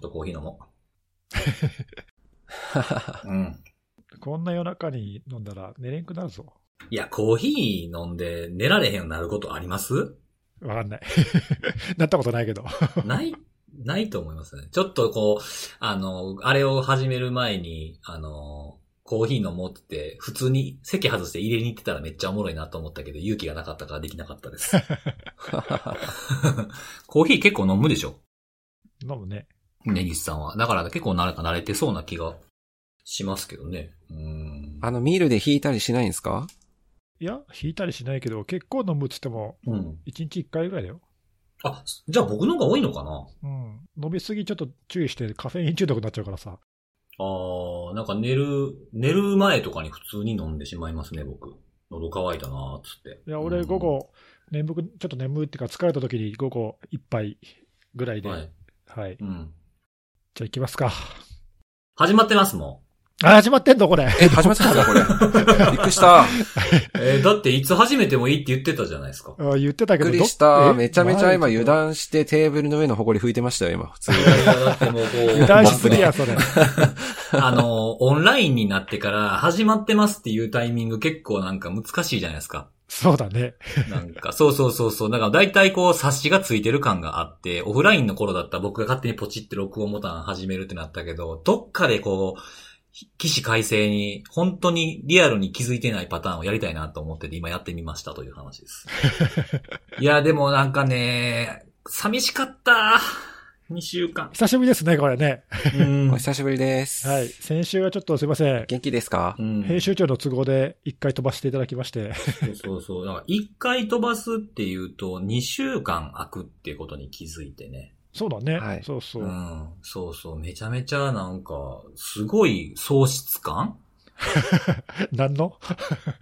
っとコーヒー飲もう。うん。こんな夜中に飲んだら寝れんくなるぞ。いや、コーヒー飲んで寝られへんなることあります？わかんない。なったことないけど。ないと思いますね。ちょっとこう、あれを始める前に、コーヒー飲もうって、普通に席外して入れに行ってたらめっちゃおもろいなと思ったけど、勇気がなかったからできなかったです。コーヒー結構飲むでしょ？飲むね。根岸さんは。だから結構慣れてそうな気がしますけどね。ミールで引いたりしないんですか？いや、引いたりしないけど、結構飲むって言っても、1日1回ぐらいだよ。あ、じゃあ僕の方が多いのかな？うん。飲みすぎちょっと注意して、カフェイン中毒になっちゃうからさ。ああ、なんか寝る前とかに普通に飲んでしまいますね、僕。喉乾いたなーっつって。いや、俺午後、ちょっと眠いっていうか疲れた時に午後一杯ぐらいで。はい。はい。うん。じゃあ行きますか。始まってますもん。あ、始まってんのこれ。始まってたんだこれ。びっくりした。だっていつ始めてもいいって言ってたじゃないですか。あ、言ってたけど。びっくりした。めちゃめちゃ今油断してテーブルの上の埃拭いてましたよ、今。普通に。だってもうこう。油断しすぎや、それ。オンラインになってから始まってますっていうタイミング結構なんか難しいじゃないですか。そうだね。なんか、そう。だから大体こう、察しがついてる感があって、オフラインの頃だったら僕が勝手にポチって録音ボタン始めるってなったけど、どっかでこう、起死回生に、本当にリアルに気づいてないパターンをやりたいなと思ってて、今やってみましたという話です。いや、でもなんかね、寂しかった。2週間。久しぶりですね、これね。お久しぶりです。はい。先週はちょっとすいません。元気ですか？編集長の都合で1回飛ばしていただきまして。そう。だから1回飛ばすっていうと、2週間空くっていうことに気づいてね。そうだね。はい。そう。うん。そう。めちゃめちゃなんか、すごい喪失感何の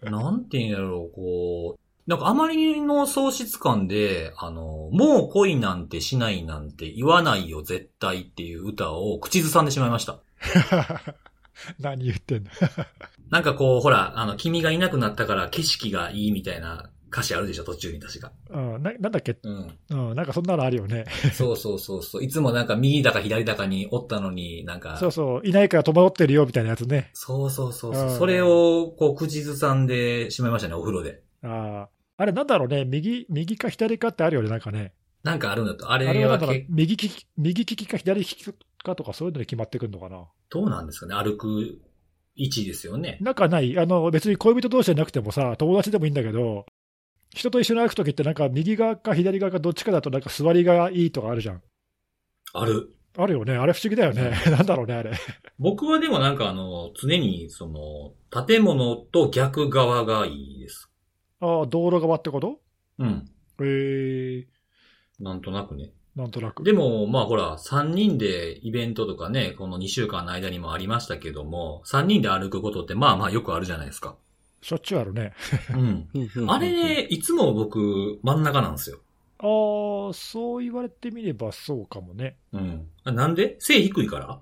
なんて言うんだろう、こう。なんかあまりの喪失感で、もう恋なんてしないなんて言わないよ絶対っていう歌を口ずさんでしまいました。何言ってんのなんかこう、ほら、君がいなくなったから景色がいいみたいな歌詞あるでしょ、途中に確か。うん、なんだっけ、うん。なんかそんなのあるよね。そう。いつもなんか右だか左だかにおったのになんか。そう。いないから戸惑ってるよみたいなやつね。そう。それをこう口ずさんでしまいましたね、お風呂で。あれなんだろうね、右か左かってあるよね、なんかね。なんかあるんだと。あれは右利きか左利きかとかそういうので決まってくるのかな。どうなんですかね、歩く位置ですよね。なんかない。別に恋人同士じゃなくてもさ、友達でもいいんだけど、人と一緒に歩くときってなんか右側か左側かどっちかだとなんか座りがいいとかあるじゃん。あるよね。あれ不思議だよね。なんだろうね、あれ。僕はでもなんか常にその、建物と逆側がいいです。ああ、道路側ってこと？うん。なんとなく。でも、まあほら、3人でイベントとかね、この2週間の間にもありましたけども、3人で歩くことってまあよくあるじゃないですか。しょっちゅうあるね。うん。あれね、いつも僕、真ん中なんですよ。ああ、そう言われてみればそうかもね。うん。なんで？背低いから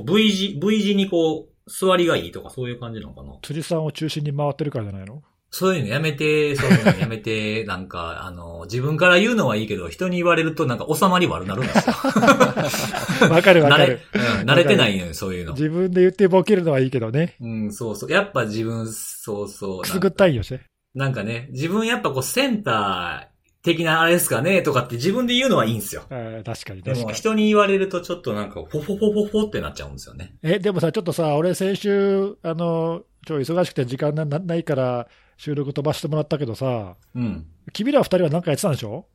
？V字にこう、座りがいいとかそういう感じなのかな？辻さんを中心に回ってるからじゃないの？そういうのやめて、なんか、自分から言うのはいいけど、人に言われるとなんか収まり悪なるんですよ。わかる。慣れてないよね、そういうの。自分で言ってボケるのはいいけどね。うん、そう。やっぱ自分、そう。くすぐったいよね。なんかね、自分やっぱこうセンター的なあれですかね、とかって自分で言うのはいいんですよ。確かに。でも人に言われるとちょっとなんか、フォってなっちゃうんですよね。でもさ、ちょっとさ、俺先週、ちょっと忙しくて時間ないから、収録飛ばしてもらったけどさ、うん。君ら二人は何かやってたんでしょ？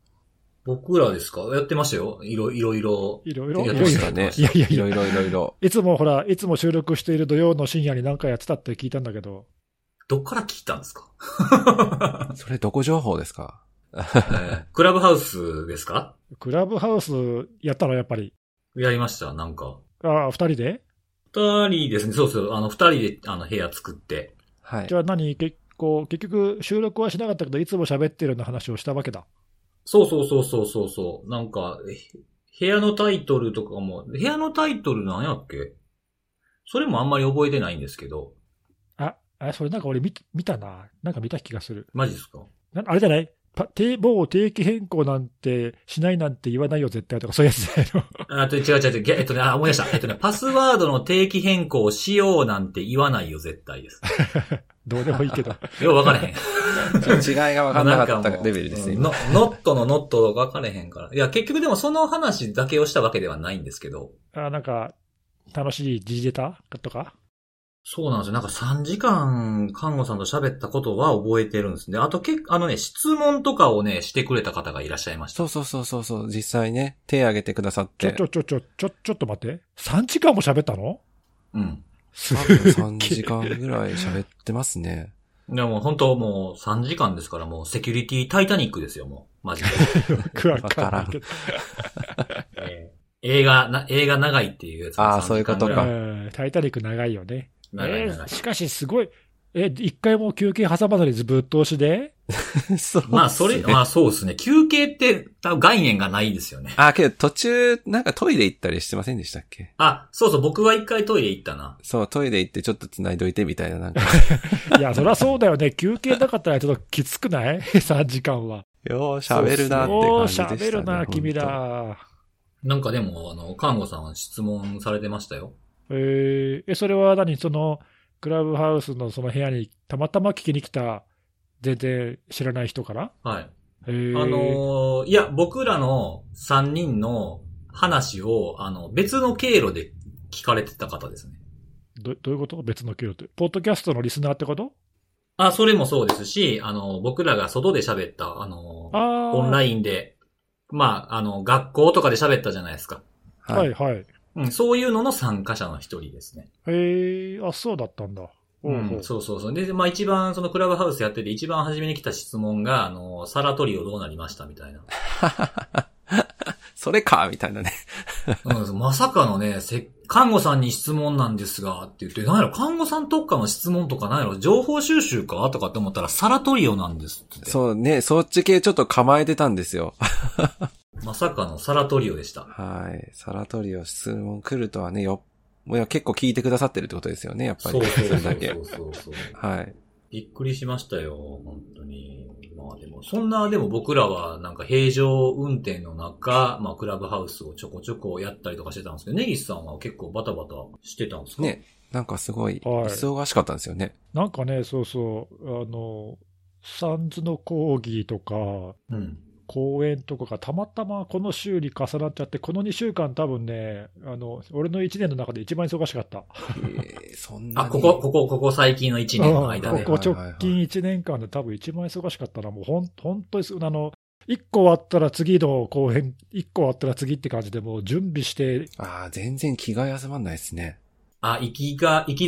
僕らですか？やってましたよ。いろいろ。やってましたね。いろいろ。いつも収録している土曜の深夜に何かやってたって聞いたんだけど。どっから聞いたんですか？それどこ情報ですか？クラブハウスですか？クラブハウスやったのやっぱり。やりました、なんか。ああ、二人ですね。そう。二人で部屋作って。はい。じゃあ結局収録はしなかったけどいつも喋ってるような話をしたわけだ。そう。なんか部屋のタイトルなんやっけ？それもあんまり覚えてないんですけど。あ、それなんか俺見たな。なんか見た気がする。マジですか？あれじゃない？某定期変更なんてしないなんて言わないよ絶対とかそういうやつだよ。違う。思い出した。パスワードの定期変更しようなんて言わないよ絶対です。どうでもいいけど。よう分からへん。違いが分からなかったレベルですね。ノットのノットが分からへんから。いや、結局でもその話だけをしたわけではないんですけど。なんか、楽しい時事ネタとかそうなんですよ。なんか3時間看護さんと喋ったことは覚えてるんですね。あと質問とかをね、してくれた方がいらっしゃいました。そう。実際ね、手挙げてくださって。ちょっと待って。3時間も喋ったの？うん。3時間ぐらい喋ってますね。いやもう本当もう3時間ですからもうセキュリティタイタニックですよもうマジで。わからん。映画長いっていうやつ。ああそういうことか。タイタニック長いよね。長い。しかしすごい一回も休憩挟まずにぶっ通しで。そうね、そうですね。休憩って多分概念がないですよね。あ、けど途中なんかトイレ行ったりしてませんでしたっけ？あ、そう僕は一回トイレ行ったな。そうトイレ行ってちょっと繋いどいてみたいななんか。いやそりゃそうだよね。休憩なかったらちょっときつくない？3 時間は。よー喋るなって感じでしたね。喋るな君ら。なんかでも看護さんは質問されてましたよ。それは何そのクラブハウスのその部屋にたまたま聞きに来た。全然知らない人から？はい。いや、僕らの3人の話を、別の経路で聞かれてた方ですね。どういうこと？別の経路って。ポッドキャストのリスナーってこと？あ、それもそうですし、僕らが外で喋った、オンラインで、まあ、学校とかで喋ったじゃないですか。はい、はい。うん、そういうのの参加者の一人ですね。あ、そうだったんだ。うん、そう。で、まあ一番、そのクラブハウスやってて一番初めに来た質問が、サラトリオどうなりましたみたいな。それかみたいなね。まさかのね、看護さんに質問なんですが、って言って、なんやろ、看護さん特化の質問とかなんやろ、情報収集かとかって思ったら、サラトリオなんですって。そうね、そっち系ちょっと構えてたんですよ。まさかのサラトリオでした。はい。サラトリオ質問来るとはね、もう結構聞いてくださってるってことですよね、やっぱり。そう。はい。びっくりしましたよ、本当に。まあでも、でも僕らはなんか平常運転の中、まあクラブハウスをちょこちょこやったりとかしてたんですけど、ネギスさんは結構バタバタしてたんですかね。なんかすごい、忙しかったんですよね。はい、なんかね、そう、サンズの講義とか、うん。公演とかがたまたまこの週に重なっちゃって、この2週間多分ね、俺の1年の中で一番忙しかった。そんなに。あ、ここ最近の1年の間で。ここ直近1年間で多分一番忙しかったな。もう本当に、1個終わったら次の公演、1個終わったら次って感じでもう準備して。ああ、全然気が休まんないですね。あ、息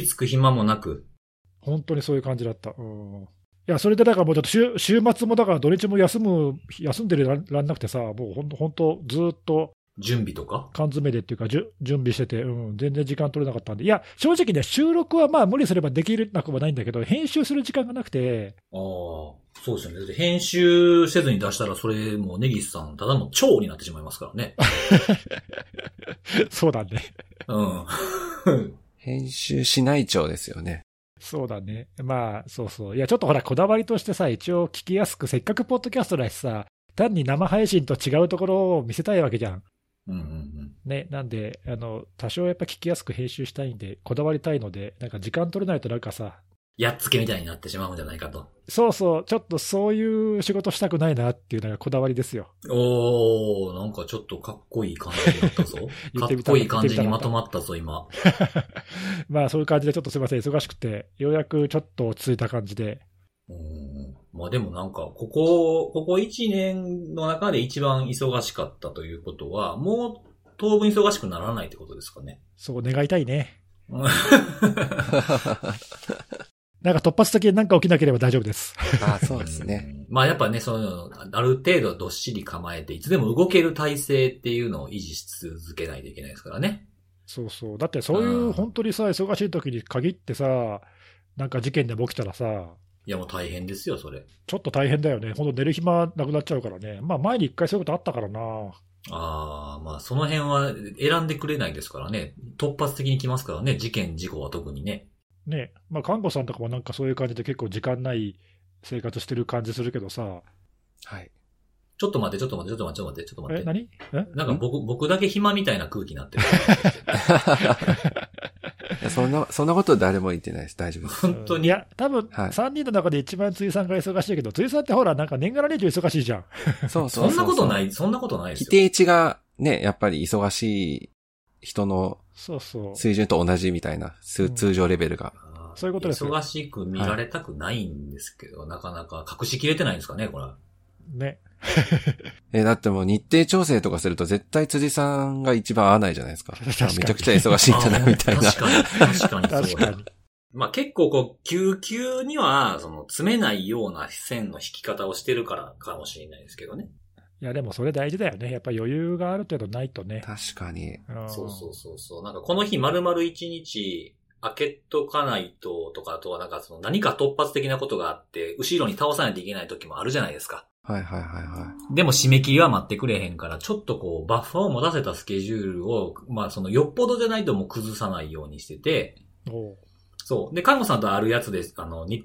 つく暇もなく。本当にそういう感じだった。うん。いや、それでだからもうちょっと週末もだから土日も休んでるらんなくてさ、もうほんとずーっと。準備とか缶詰でっていうか、準備してて、うん、全然時間取れなかったんで。いや、正直ね、収録はまあ無理すればできなくはないんだけど、編集する時間がなくて。ああ、そうですよね。編集せずに出したら、それもうネギスさん、ただの蝶になってしまいますからね。そうだね。うん。編集しない蝶ですよね。そうだね。まあ、そう。いや、ちょっとほら、こだわりとしてさ、一応聞きやすく、せっかくポッドキャストだしさ、単に生配信と違うところを見せたいわけじゃん。うん。ね、なんで、多少やっぱ聞きやすく編集したいんで、こだわりたいので、なんか時間取れないとなんかさ、やっつけみたいになってしまうんじゃないかと。そう、ちょっとそういう仕事したくないなっていうのがこだわりですよ。おー、なんかちょっとかっこいい感じになったぞ。かっこいい感じにまとまったぞ、今。まあそういう感じでちょっとすいません、忙しくて、ようやくちょっと落ち着いた感じで。まあでもなんか、ここ1年の中で一番忙しかったということは、もう当分忙しくならないってことですかね。そう、願いたいね。なんか突発的になんか起きなければ大丈夫です。ああ、そうですね。まあやっぱね、ある程度どっしり構えて、いつでも動ける体制っていうのを維持し続けないといけないですからね。そう。だってそういう本当にさ、忙しい時に限ってさ、なんか事件でも起きたらさ。いやもう大変ですよ、それ。ちょっと大変だよね。ほんと寝る暇なくなっちゃうからね。まあ前に一回そういうことあったからな。ああ、まあその辺は選んでくれないですからね。突発的に来ますからね、事故は特にね。ね、まあ看護さんとかもなんかそういう感じで結構時間ない生活してる感じするけどさ、はい。ちょっと待って。え？なんか僕だけ暇みたいな空気になってる。そんなこと誰も言ってないです。大丈夫です。本当に。いや、多分、3人の中で一番辻さんが忙しいけど、辻さんってほら、なんか年がら年中忙しいじゃん。そう。そんなことないですよ。規定値がね、やっぱり忙しい人の水準と同じみたいな、通常レベルが。そういうことですよ。忙しく見られたくないんですけど、はい、なかなか隠しきれてないんですかね、これ。ね。だってもう日程調整とかすると絶対辻さんが一番合わないじゃないですか。めちゃくちゃ忙しいんじゃないみたいな。確かに。まあ結構こう、急々には、詰めないような線の引き方をしてるからかもしれないですけどね。いやでもそれ大事だよね。やっぱり余裕がある程度ないとね。確かに。そう。なんかこの日丸々一日、開けとかないととか、あとはなんか何か突発的なことがあって、後ろに倒さないといけない時もあるじゃないですか。はい。でも締め切りは待ってくれへんから、ちょっとこう、バッファーを持たせたスケジュールを、まあよっぽどじゃないともう崩さないようにしてて、そう。で、看護さんとあるやつで、日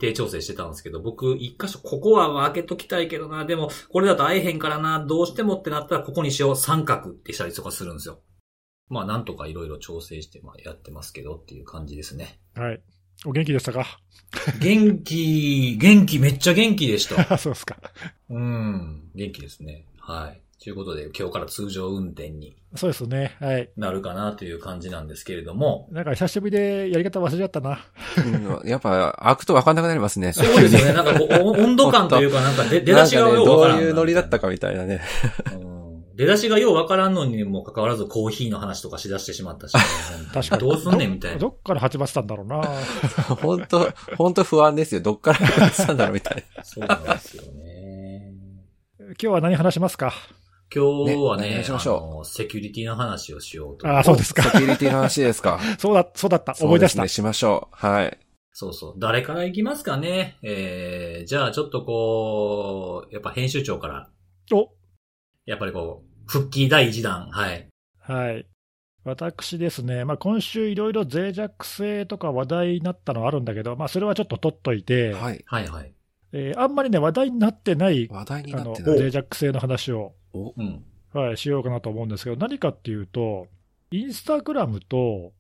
程調整してたんですけど、僕、一箇所、ここは開けときたいけどな、でも、これだと会えへんからな、どうしてもってなったら、ここにしよう、三角ってしたりとかするんですよ。まあ、なんとかいろいろ調整して、まあ、やってますけどっていう感じですね。はい。お元気でしたか？元気、めっちゃ元気でした。そうですか。元気ですね。はい。ということで、今日から通常運転に。そうですね。はい。なるかなという感じなんですけれども。なんか久しぶりでやり方忘れちゃったな。やっぱ、開くと分かんなくなりますね。そうですよね。なんかこう、温度感というか、なんか出だしがよく分からん。どういうノリだったかみたいなね。出だしがようわからんのにもかかわらずコーヒーの話とかしだしてしまったし、ね、確かにどうすんねんみたいな。どっから始まってたんだろうな。本当不安ですよ。どっから始まってたんだろうみたいな。そうなんですよね。今日は何話しますか？今日はね、セキュリティの話をしようと。ああ、そうですか。セキュリティの話ですか。そうだった。思い出した。そうですね、しましょう。はい。そう。誰から行きますかね。じゃあちょっとこう、やっぱ編集長から。やっぱりこう、復帰第一弾。はい。はい。私ですね、まあ今週いろいろ脆弱性とか話題になったのはあるんだけど、まあそれはちょっと取っといて、はい。あんまりね、話題になってない、脆弱性の話を、しようかなと思うんですけど、何かっていうと、インスタグラムと、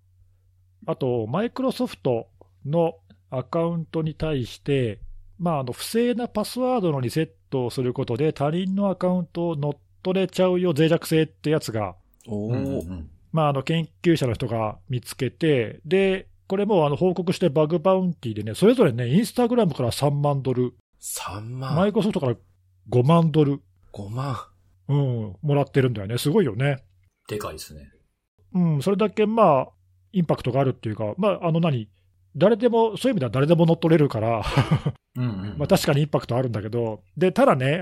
あと、マイクロソフトのアカウントに対して、まあ不正なパスワードのリセットをすることで、他人のアカウントを乗っ取れちゃうよ脆弱性ってやつが、まあ、研究者の人が見つけて、でこれも報告してバグバウンティーでね、それぞれね、インスタグラムから3万ドル、マイクロソフトから5万ドル、もらってるんだよね。すごいよね。でかいですね。それだけまあインパクトがあるっていうか、まあ誰でもそういう意味では誰でも乗っ取れるからまあ確かにインパクトあるんだけど、でただね、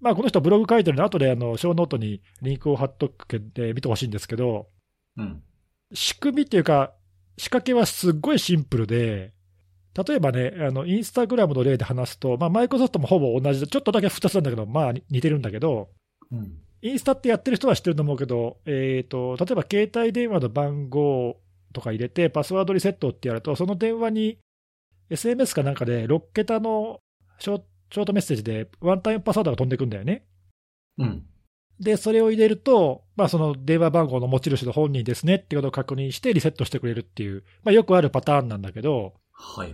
まあ、この人はブログ書いてるので、後でショーノートにリンクを貼っとくけで見てほしいんですけど、仕組みっていうか仕掛けはすっごいシンプルで、例えばね、インスタグラムの例で話すと、まあ、マイクロソフトもほぼ同じでちょっとだけ複雑なんだけど、まあ似てるんだけど、インスタってやってる人は知ってると思うけど、例えば携帯電話の番号とか入れて、パスワードリセットってやると、その電話に SMS かなんかで6桁のショートメッセージでワンタイムパスワードが飛んでくんだよね。で、それを入れると、まあ、その電話番号の持ち主の本人ですねってことを確認してリセットしてくれるっていう、まあ、よくあるパターンなんだけど。は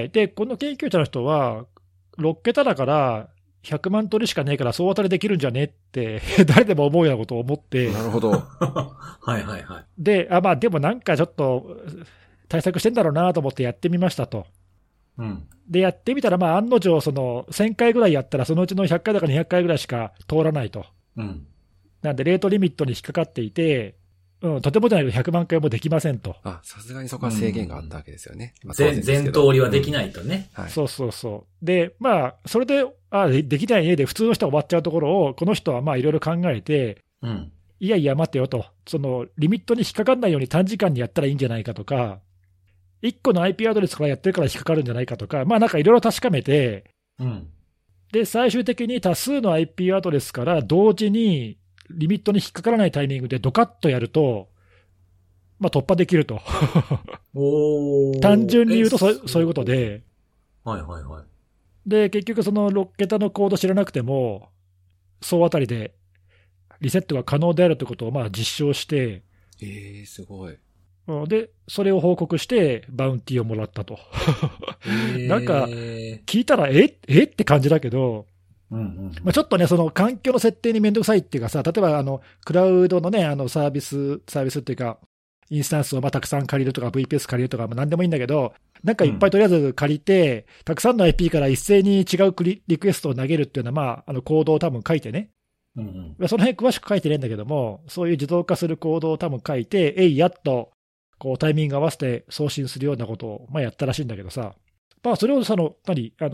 い。で、この研究者の人は、6桁だから、100万取りしかねえから、総当たりできるんじゃねって、誰でも思うようなことを思って。なるほど。はい。で、まあでもなんかちょっと、対策してんだろうなと思ってやってみましたと。で、やってみたら、まあ案の定、1000回ぐらいやったら、そのうちの100回だか200回ぐらいしか通らないと。なんで、レートリミットに引っかかっていて、とてもじゃないけど100万回もできませんと。さすがにそこは制限があったわけですよね。全通りはできないとね。そう。で、まあ、それで、できないねで普通の人は終わっちゃうところを、この人はまあいろいろ考えて、いやいや待てよと、リミットに引っかかんないように短時間にやったらいいんじゃないかとか、1個の IP アドレスからやってるから引っかかるんじゃないかとか、まあなんかいろいろ確かめて、で、最終的に多数の IP アドレスから同時に、リミットに引っかからないタイミングでドカッとやると、まあ、突破できると。単純に言うとそういうことで。で、結局その6桁のコード知らなくても、総当たりでリセットが可能であるということをまあ実証して、すごい。で、それを報告して、バウンティーをもらったと。なんか、聞いたら、って感じだけど、うんうんうん、まあ、ちょっとね、その環境の設定にめんどくさいっていうかさ、例えばクラウドのね、サービスっていうか、インスタンスをまあたくさん借りるとか、VPS 借りるとか、なんでもいいんだけど、なんかいっぱいとりあえず借りて、たくさんの IP から一斉に違うリクエストを投げるっていうのは、まあ、コードを多分書いてね。うんうん、その辺詳しく書いてないんだけども、そういう自動化するコードを多分書いて、やっと、こうタイミング合わせて送信するようなことを、まあ、やったらしいんだけどさ。まあ、それを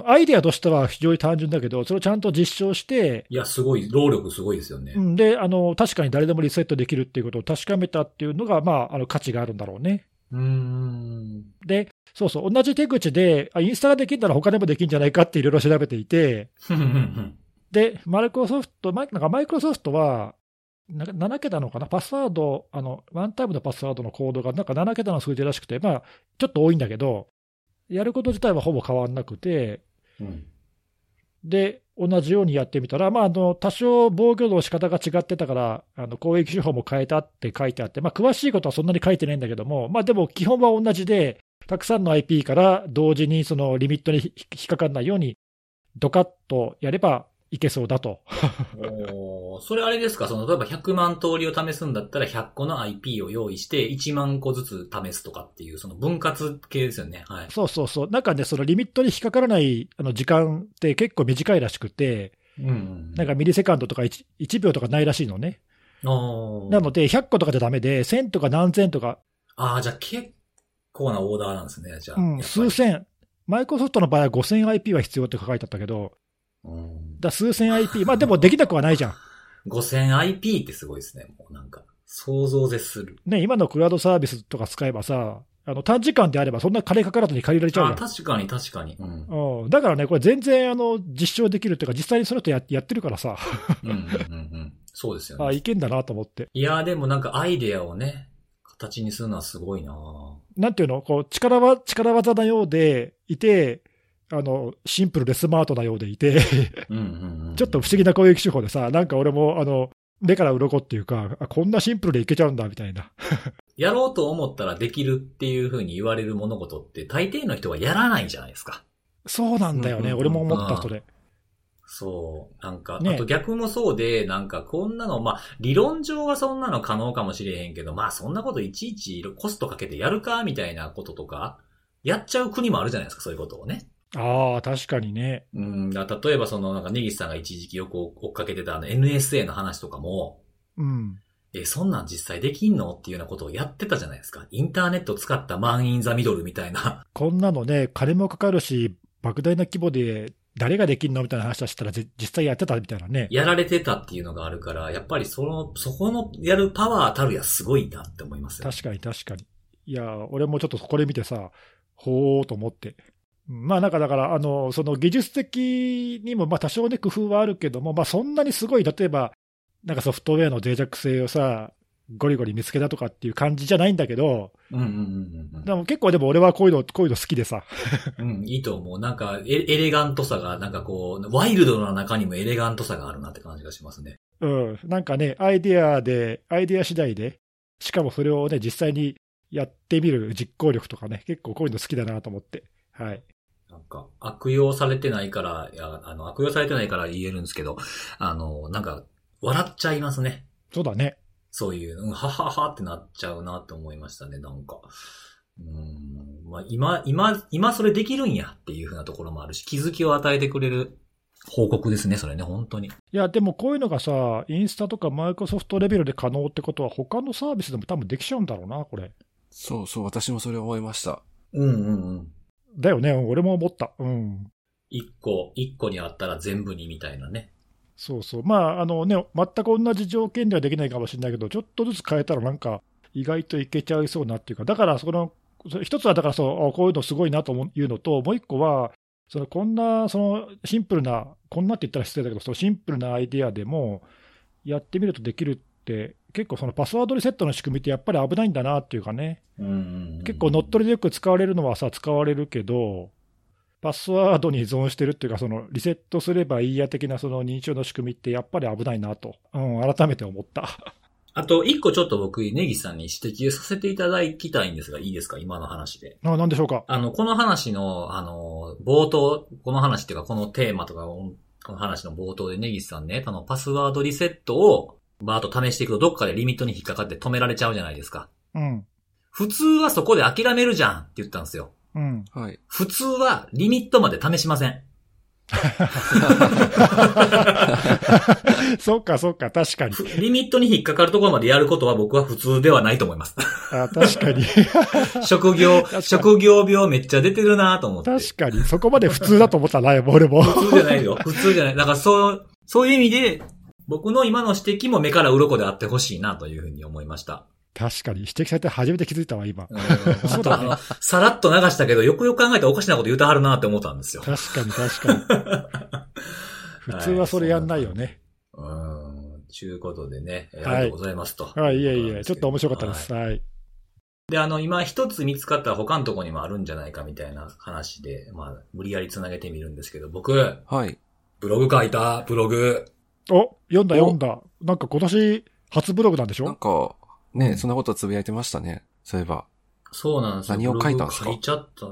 アイデアとしては非常に単純だけど、それをちゃんと実証して。いや、すごい、労力すごいですよね。で、確かに誰でもリセットできるっていうことを確かめたっていうのが、まあ、価値があるんだろうね。で、そうそう、同じ手口で、インスタができるなら他でもできるんじゃないかっていろいろ調べていて。で、マイクロソフトは、7桁のかな、パスワード、ワンタイムのパスワードのコードが、なんか7桁の数字らしくて、まあ、ちょっと多いんだけど、やること自体はほぼ変わんなくて、うん、で、同じようにやってみたら、まあ、多少防御の仕方が違ってたから、攻撃手法も変えたって書いてあって、まあ、詳しいことはそんなに書いてないんだけども、まあ、でも基本は同じで、たくさんの IP から同時にそのリミットに引っかかんないように、ドカッとやれば、いけそうだとお。それあれですか、例えば100万通りを試すんだったら100個の IP を用意して1万個ずつ試すとかっていう、その分割系ですよね。はい。そうそうそう。なんかね、そのリミットに引っかからない時間って結構短いらしくて、うん、なんかミリセカンドとか 1秒とかないらしいのね。なので100個とかじゃダメで、1000とか何千とか。ああ、じゃあ結構なオーダーなんですね。じゃあ。うん、数千。マイクロソフトの場合は5000 IP は必要って書いてあったけど、だ数千 IP。まあでもできなくはないじゃん。5000 IP ってすごいですね。もうなんか、想像絶する。ね、今のクラウドサービスとか使えばさ、短時間であればそんな金かからずに借りられちゃうじゃん。確かに確かに。うん。だからね、これ全然実証できるっていうか、実際にそれとやってるからさ。うんうんうんうん。そうですよね。あ、いけんだなと思って。いやでもなんかアイデアをね、形にするのはすごいな。なんていうの、こう、力技なようでいて、シンプルでスマートなようでいてうんうん、うん、ちょっと不思議な攻撃手法でさ、なんか俺も目から鱗っていうか、こんなシンプルでいけちゃうんだみたいなやろうと思ったらできるっていう風に言われる物事って大抵の人はやらないじゃないですか。そうなんだよね、うんうんうん、俺も思ったそれ。そう。なんか、ね、あと逆もそうで、なんかこんなの、まあ、理論上はそんなの可能かもしれへんけど、まあそんなこといちいちコストかけてやるかみたいなこととか、やっちゃう国もあるじゃないですか、そういうことをね。ああ、確かにね。例えばなんか根岸さんが一時期よく追っかけてたNSA の話とかも、うん。そんなん実際できんのっていうようなことをやってたじゃないですか。インターネット使ったマンインザミドルみたいな。こんなのね、金もかかるし、莫大な規模で誰ができんのみたいな話だしたら実際やってたみたいなね。やられてたっていうのがあるから、やっぱりそこのやるパワーたるやすごいなって思いますよ。確かに確かに。いや、俺もちょっとこれ見てさ、ほーと思って。まあ、なんかだからその技術的にもまあ多少ね工夫はあるけども、まあ、そんなにすごい例えばなんかソフトウェアの脆弱性をさゴリゴリ見つけたとかっていう感じじゃないんだけど、でも結構でも俺はこういうの好きでさ、うん、いいと思う。なんかエレガントさがなんかこうワイルドの中にもエレガントさがあるなって感じがしますね。うん、なんかねアイデア次第でしかもそれをね実際にやってみる実行力とかね結構こういうの好きだなと思って。はい。なんか、悪用されてないから言えるんですけど、なんか、笑っちゃいますね。そうだね。そういう、はははってなっちゃうなと思いましたね、なんか。まあ、今それできるんやっていうふうなところもあるし、気づきを与えてくれる報告ですね、それね、本当に。いや、でもこういうのがさ、インスタとかマイクロソフトレベルで可能ってことは、他のサービスでも多分できちゃうんだろうな、これ。そうそう、私もそれ思いました。うんうんうん。だよね、俺も思った。うん。一個にあったら全部にみたいなね。そうそう。まあ、ね、全く同じ条件ではできないかもしれないけど、ちょっとずつ変えたらなんか、意外といけちゃいそうなっていうか、だから一つはだからこういうのすごいなというのと、もう一個は、こんな、シンプルな、こんなって言ったら失礼だけど、シンプルなアイデアでも、やってみるとできるって、結構パスワードリセットの仕組みってやっぱり危ないんだなっていうかね、うんうんうんうん、結構乗っ取りでよく使われるのはさ、使われるけど、パスワードに依存してるっていうか、そのリセットすればいいや的なその認証の仕組みってやっぱり危ないなと、改めて思った。あと、一個ちょっと僕、根岸さんに指摘させていただきたいんですが、いいですか今の話で。なんでしょうか。この話の、冒頭、この話っていうか、このテーマとか、この話の冒頭で根岸さんね、パスワードリセットを、バーッと試していくと、どっかでリミットに引っかかって止められちゃうじゃないですか。うん。普通はそこで諦めるじゃんって言ったんですよ。うん。はい。普通は、リミットまで試しません。そうかそうか、確かにリミットに引っかかるところまでやることは僕は普通ではないと思います。あ、確かに職業病めっちゃ出てるなと思って。確かにそこまで普通だと思ったら俺も普通じゃないよ。普通じゃない。だからそういう意味で僕の今の指摘も目から鱗であってほしいなというふうに思いました。確かに指摘されて初めて気づいたわ今。そうだね。さらっと流したけどよくよく考えたらおかしなこと言うてはるなって思ったんですよ。確かに確かに。普通はそれやんないよね。ちゅうことでね、ありがとうございますと。はい、いえちょっと面白かったです。はい。で今一つ見つかった他のところにもあるんじゃないかみたいな話で、まあ無理やりつなげてみるんですけど、僕、はい、ブログ書いた。お、読んだ。なんか今年初ブログなんでしょ？なんか。ねえ、そんなことつぶやいてましたね。そういえば。そうなんですよ。何を書いたんですか？書いちゃった。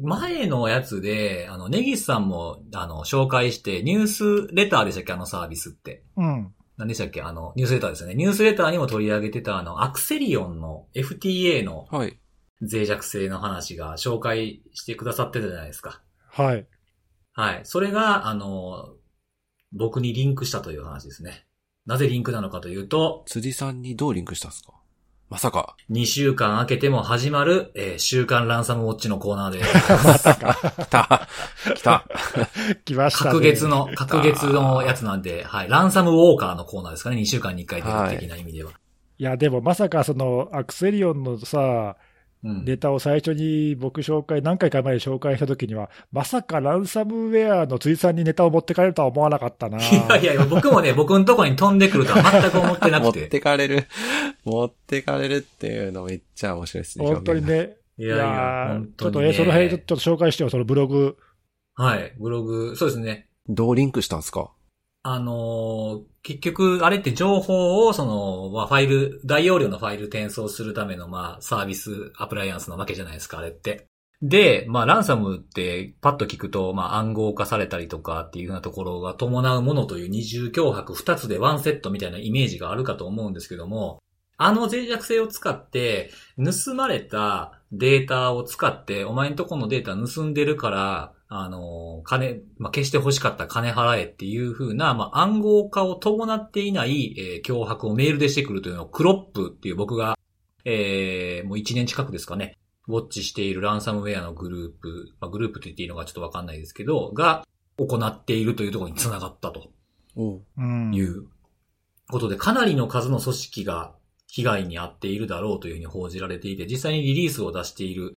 前のやつで、根岸さんも、紹介して、ニュースレターでしたっけ？サービスって。うん。何でしたっけ？ニュースレターですよね。ニュースレターにも取り上げてた、アクセリオンの FTA の、はい。脆弱性の話が紹介してくださってたじゃないですか。はい。はい。それが、僕にリンクしたという話ですね。なぜリンクなのかというと、辻さんにどうリンクしたんですか？まさか。2週間空けても始まる、週刊ランサムウォッチのコーナーで。まさか。来た。来ましたね。各月のやつなんで、はい。ランサムウォーカーのコーナーですかね。2週間に1回出る的な意味では。はい、いや、でもまさかその、アクセリオンのさ、ネタを最初に僕何回か前に紹介したときには、まさかランサムウェアの辻さんにネタを持ってかれるとは思わなかったな。いや、僕もね、僕のとこに飛んでくるとは全く思ってなくて。持ってかれるっていうのめっちゃ面白いですね。本当にね。いや、ね、ちょっとその辺ちょっと紹介してよ、そのブログ。はい、ブログ、そうですね。どうリンクしたんですか？結局、あれって情報を、ファイル、大容量のファイル転送するための、サービス、アプライアンスなわけじゃないですか、あれって。で、ランサムって、パッと聞くと、暗号化されたりとかっていうようなところが伴うものという二重脅迫二つでワンセットみたいなイメージがあるかと思うんですけども、脆弱性を使って、盗まれたデータを使って、お前んとこのデータ盗んでるから、消して欲しかった金払えっていう風な、暗号化を伴っていない、脅迫をメールでしてくるというのをクロップっていう僕が、もう1年近くですかね、ウォッチしているランサムウェアのグループ、グループと言っていいのかちょっとわかんないですけど、が行っているというところに繋がったと。いうことで、かなりの数の組織が被害に遭っているだろうというふうに報じられていて、実際にリリースを出している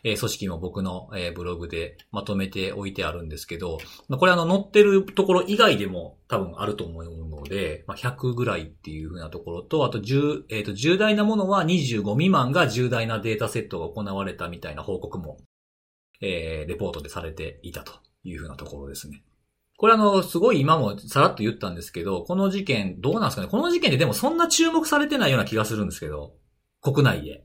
組織も僕のブログでまとめておいてあるんですけど、これ載ってるところ以外でも多分あると思うので、100ぐらいっていう風なところと、あと重大なものは25未満が重大なデータセットが行われたみたいな報告も、レポートでされていたという風なところですね。これすごい今もさらっと言ったんですけど、この事件どうなんですかね。この事件ででもそんな注目されてないような気がするんですけど、国内で。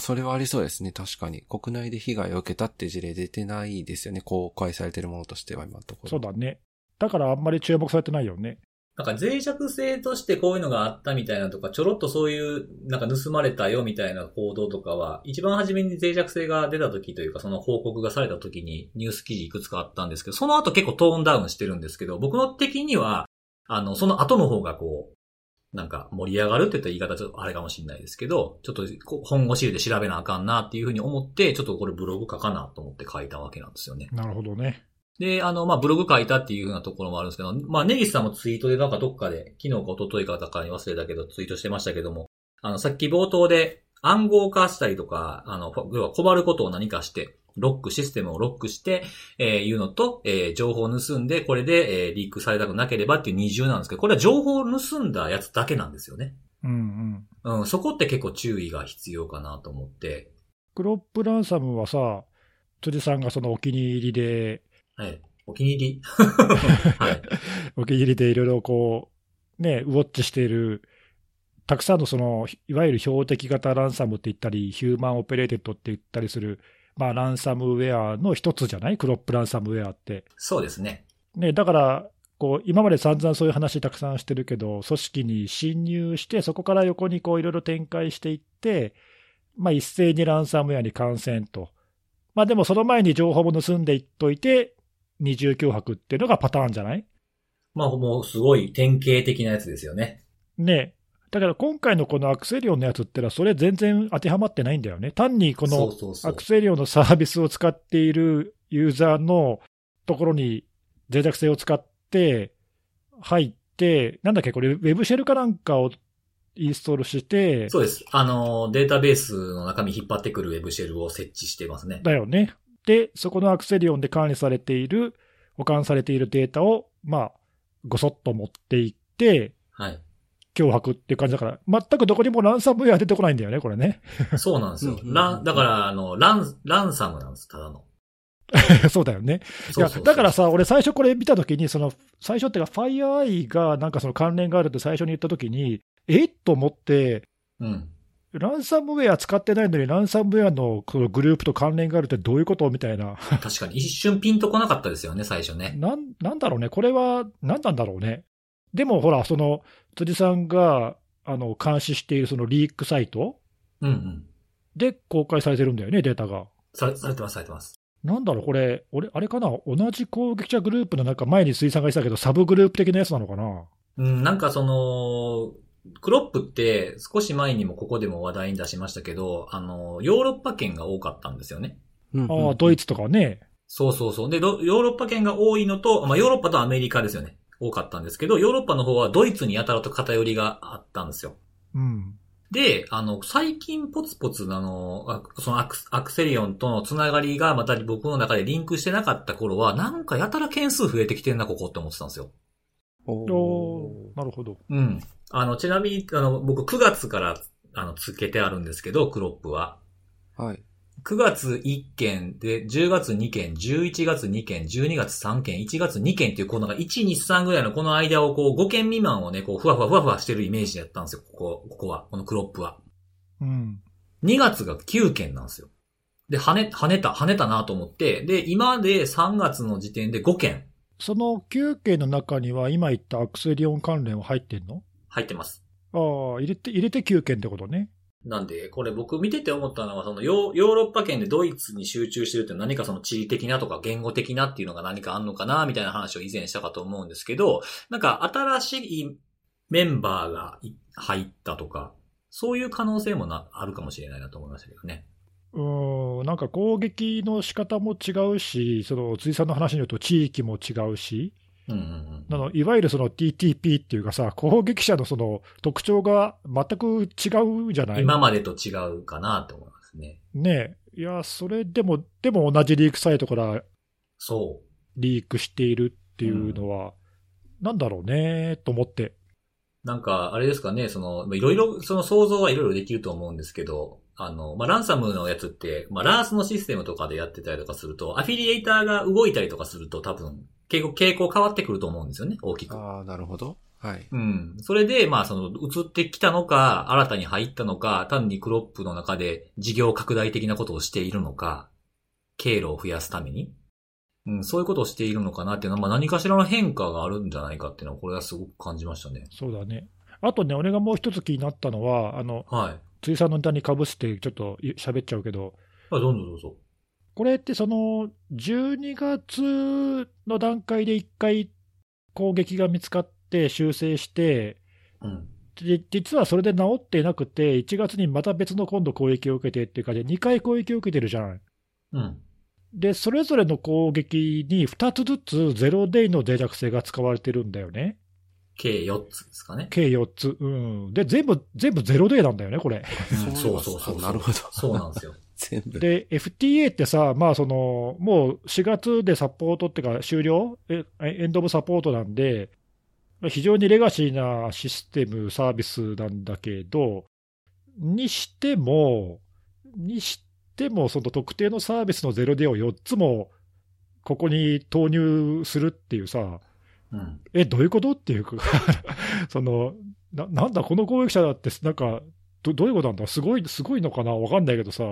それはありそうですね。確かに。国内で被害を受けたって事例出てないですよね。公開されてるものとしては今のところ。そうだね。だからあんまり注目されてないよね。なんか脆弱性としてこういうのがあったみたいなとか、ちょろっとそういう、なんか盗まれたよみたいな報道とかは、一番初めに脆弱性が出た時というか、その報告がされた時にニュース記事いくつかあったんですけど、その後結構トーンダウンしてるんですけど、僕の的には、その後の方がこう、なんか盛り上がるって言った言い方ちょっとあれかもしれないですけど、ちょっと本腰入れて調べなあかんなっていうふうに思って、ちょっとこれブログ書かなと思って書いたわけなんですよね。なるほどね。で、ブログ書いたっていうふうなところもあるんですけど、根岸さんもツイートでなんかどっかで、昨日か一昨日かだから忘れたけどツイートしてましたけども、さっき冒頭で暗号化したりとか、要は困ることを何かして、システムをロックして、いうのと、情報を盗んで、これで、リークされたくなければっていう二重なんですけど、これは情報を盗んだやつだけなんですよね。そこって結構注意が必要かなと思って。クロップランサムはさ、辻さんがそのお気に入りで、はい、お気に入り、はい、お気に入りでいろいろこう、ね、ウォッチしているたくさんのそのいわゆる標的型ランサムって言ったりヒューマンオペレーテッドって言ったりする、まあ、ランサムウェアの一つじゃない？クロップランサムウェアって。そうですね。ね、だからこう今まで散々そういう話たくさんしてるけど、組織に侵入してそこから横にいろいろ展開していって、まあ、一斉にランサムウェアに感染と、まあ、でもその前に情報も盗んでいっといて二重脅迫っていうのがパターンじゃない？まあ、もうすごい典型的なやつですよね。ねえ、だから今回のこのアクセリオンのやつってのはそれ全然当てはまってないんだよね。単にこのアクセリオンのサービスを使っているユーザーのところに脆弱性を使って入って、なんだっけこれウェブシェルかなんかをインストールして、そうです。データベースの中身引っ張ってくるウェブシェルを設置してますね。だよね。で、そこのアクセリオンで管理されている保管されているデータをまあごそっと持っていって、はい。脅迫っていう感じだから、全くどこにもランサムウェア出てこないんだよね、これね。そうなんですよ。だから、ランサムなんです、ただの。そうだよね。いや、だからさ、俺最初これ見たときに、その、最初っていうか、FireEye がなんかその関連があるって最初に言ったときに、と思って、うん、ランサムウェア使ってないのに、ランサムウェアのこのグループと関連があるってどういうことみたいな。確かに、一瞬ピンとこなかったですよね、最初ね。なんだろうね、これは、なんなんだろうね。でもほら、その、辻さんが監視しているそのリークサイト、うんうん、で公開されてるんだよね、データが。されてます。なんだろう、これ、あれかな、同じ攻撃者グループの中、前に水産が言ってたけど、サブグループ的なやつなのかな。うん、なんかその、クロップって、少し前にもここでも話題に出しましたけど、ヨーロッパ圏が多かったんですよね。うんうんうん、ああ、ドイツとかね。そう。で、ヨーロッパ圏が多いのと、まあ、ヨーロッパとアメリカですよね。多かったんですけど、ヨーロッパの方はドイツにやたらと偏りがあったんですよ。うん。で、最近ポツポツそのアクセリオンとのつながりがまた僕の中でリンクしてなかった頃は、なんかやたら件数増えてきてるな、ここって思ってたんですよ。なるほど。うん。ちなみに、僕9月から、つけてあるんですけど、クロップは。はい。9月1件で、10月2件、11月2件、12月3件、1月2件っていう、このなんか1、2、3ぐらいのこの間をこう、5件未満をね、こう、ふわふわしてるイメージだったんですよ、ここは、このクロップは。うん。2月が9件なんですよ。で、跳ねたなと思って、で、今で3月の時点で5件。その9件の中には、今言ったアクセリオン関連は入ってんの？入ってます。ああ、入れて9件ってことね。なんで、これ僕見てて思ったのは、そのヨーロッパ圏でドイツに集中してるって何かその地理的なとか言語的なっていうのが何かあんのかなみたいな話を以前したかと思うんですけど、なんか新しいメンバーが入ったとか、そういう可能性もあるかもしれないなと思いましたけどね。なんか攻撃の仕方も違うし、その辻さんの話によると地域も違うし、いわゆるその TTP っていうかさ、攻撃者のその特徴が全く違うじゃない？今までと違うかなと思いますね。ねえ。いや、それでも同じリークサイトからリークしているっていうのは、なんだろうね、と思って。なんか、あれですかね、その、いろいろ、その想像はいろいろできると思うんですけど、まあ、ランサムのやつって、まあ、ラースのシステムとかでやってたりとかすると、アフィリエイターが動いたりとかすると多分、結構傾向変わってくると思うんですよね、大きく。ああ、なるほど。はい。うん。それで、まあ、その、移ってきたのか、新たに入ったのか、単にクロップの中で事業拡大的なことをしているのか、経路を増やすために、そういうことをしているのかなっていうのは、まあ、何かしらの変化があるんじゃないかっていうのは、これはすごく感じましたね。そうだね。あとね、俺がもう一つ気になったのは、はい。辻さんのネタにかぶせてちょっと喋っちゃうけど。あ、どうぞどうぞ。これってその12月の段階で1回攻撃が見つかって修正して、実はそれで治っていなくて1月にまた別の今度攻撃を受けてっていう感じで2回攻撃を受けてるじゃない、でそれぞれの攻撃に2つずつゼロデイの脆弱性が使われてるんだよね。計4つですかね。計4つ。うん。で、全部ゼロデーなんだよね、これ。そう。なるほど。そうなんですよ。全部。で、FTA ってさ、まあその、もう4月でサポートってか終了？エンドオブサポートなんで、非常にレガシーなシステム、サービスなんだけど、にしても、でもその特定のサービスの0Dを4つもここに投入するっていうさ、うん、どういうことっていうかそのなんだこの攻撃者だってなんか どういうことなんだ、すごいのかな、わかんないけどさ、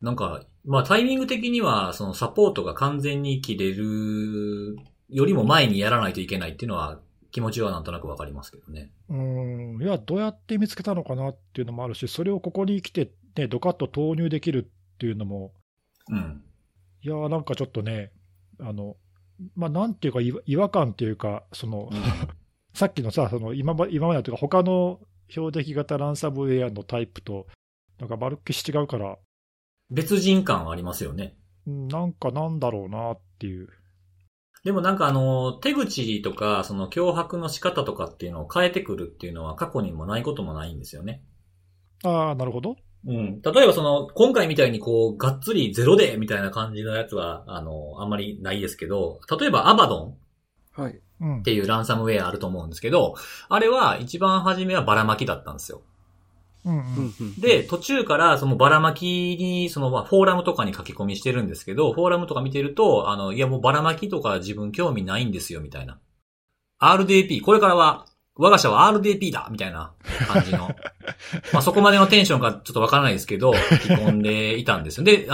なんかまあタイミング的にはそのサポートが完全に切れるよりも前にやらないといけないっていうのは気持ちはなんとなくわかりますけどね。いやどうやって見つけたのかなっていうのもあるし、それをここに来てねドカッと投入できるっていうのも、うん、いやなんかちょっとねまあ、なんていうか違和感っていうかその、うん、さっきのさその今までのというか他の標的型ランサムウェアのタイプとなんかまるっきし違うから別人感ありますよね。なんかなんだろうなっていう。でもなんか手口とかその脅迫の仕方とかっていうのを変えてくるっていうのは過去にもないこともないんですよね。ああなるほど。うん。例えばその今回みたいにこうがっつりゼロでみたいな感じのやつはあんまりないですけど、例えばアバドンっていうランサムウェアあると思うんですけど、はいうん、あれは一番初めはばらまきだったんですよ。うんうんうん、で途中からそのばらまきにそのフォーラムとかに書き込みしてるんですけど、フォーラムとか見てるといやもうばらまきとか自分興味ないんですよみたいな、 RDP これからは我が社は RDP だみたいな感じのまあそこまでのテンションがちょっとわからないですけど書き込んでいたんですよ。で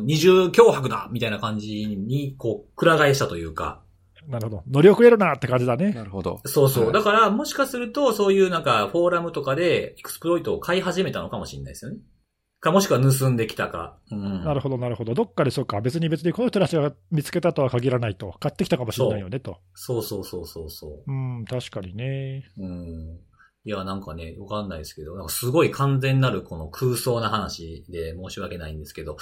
二重脅迫だみたいな感じにこうくら替えしたというか。なるほど。乗り遅れるなって感じだね。なるほど。そうそう。だから、もしかすると、そういうなんか、フォーラムとかで、エクスプロイトを買い始めたのかもしれないですよね。か、もしくは盗んできたか。うん、なるほど、なるほど。どっかでそうか。別にこの人たちが見つけたとは限らないと。買ってきたかもしれないよね、と。そうそうそうそうそう。確かにね。いや、なんかね、わかんないですけど、なんかすごい完全なるこの空想な話で申し訳ないんですけど、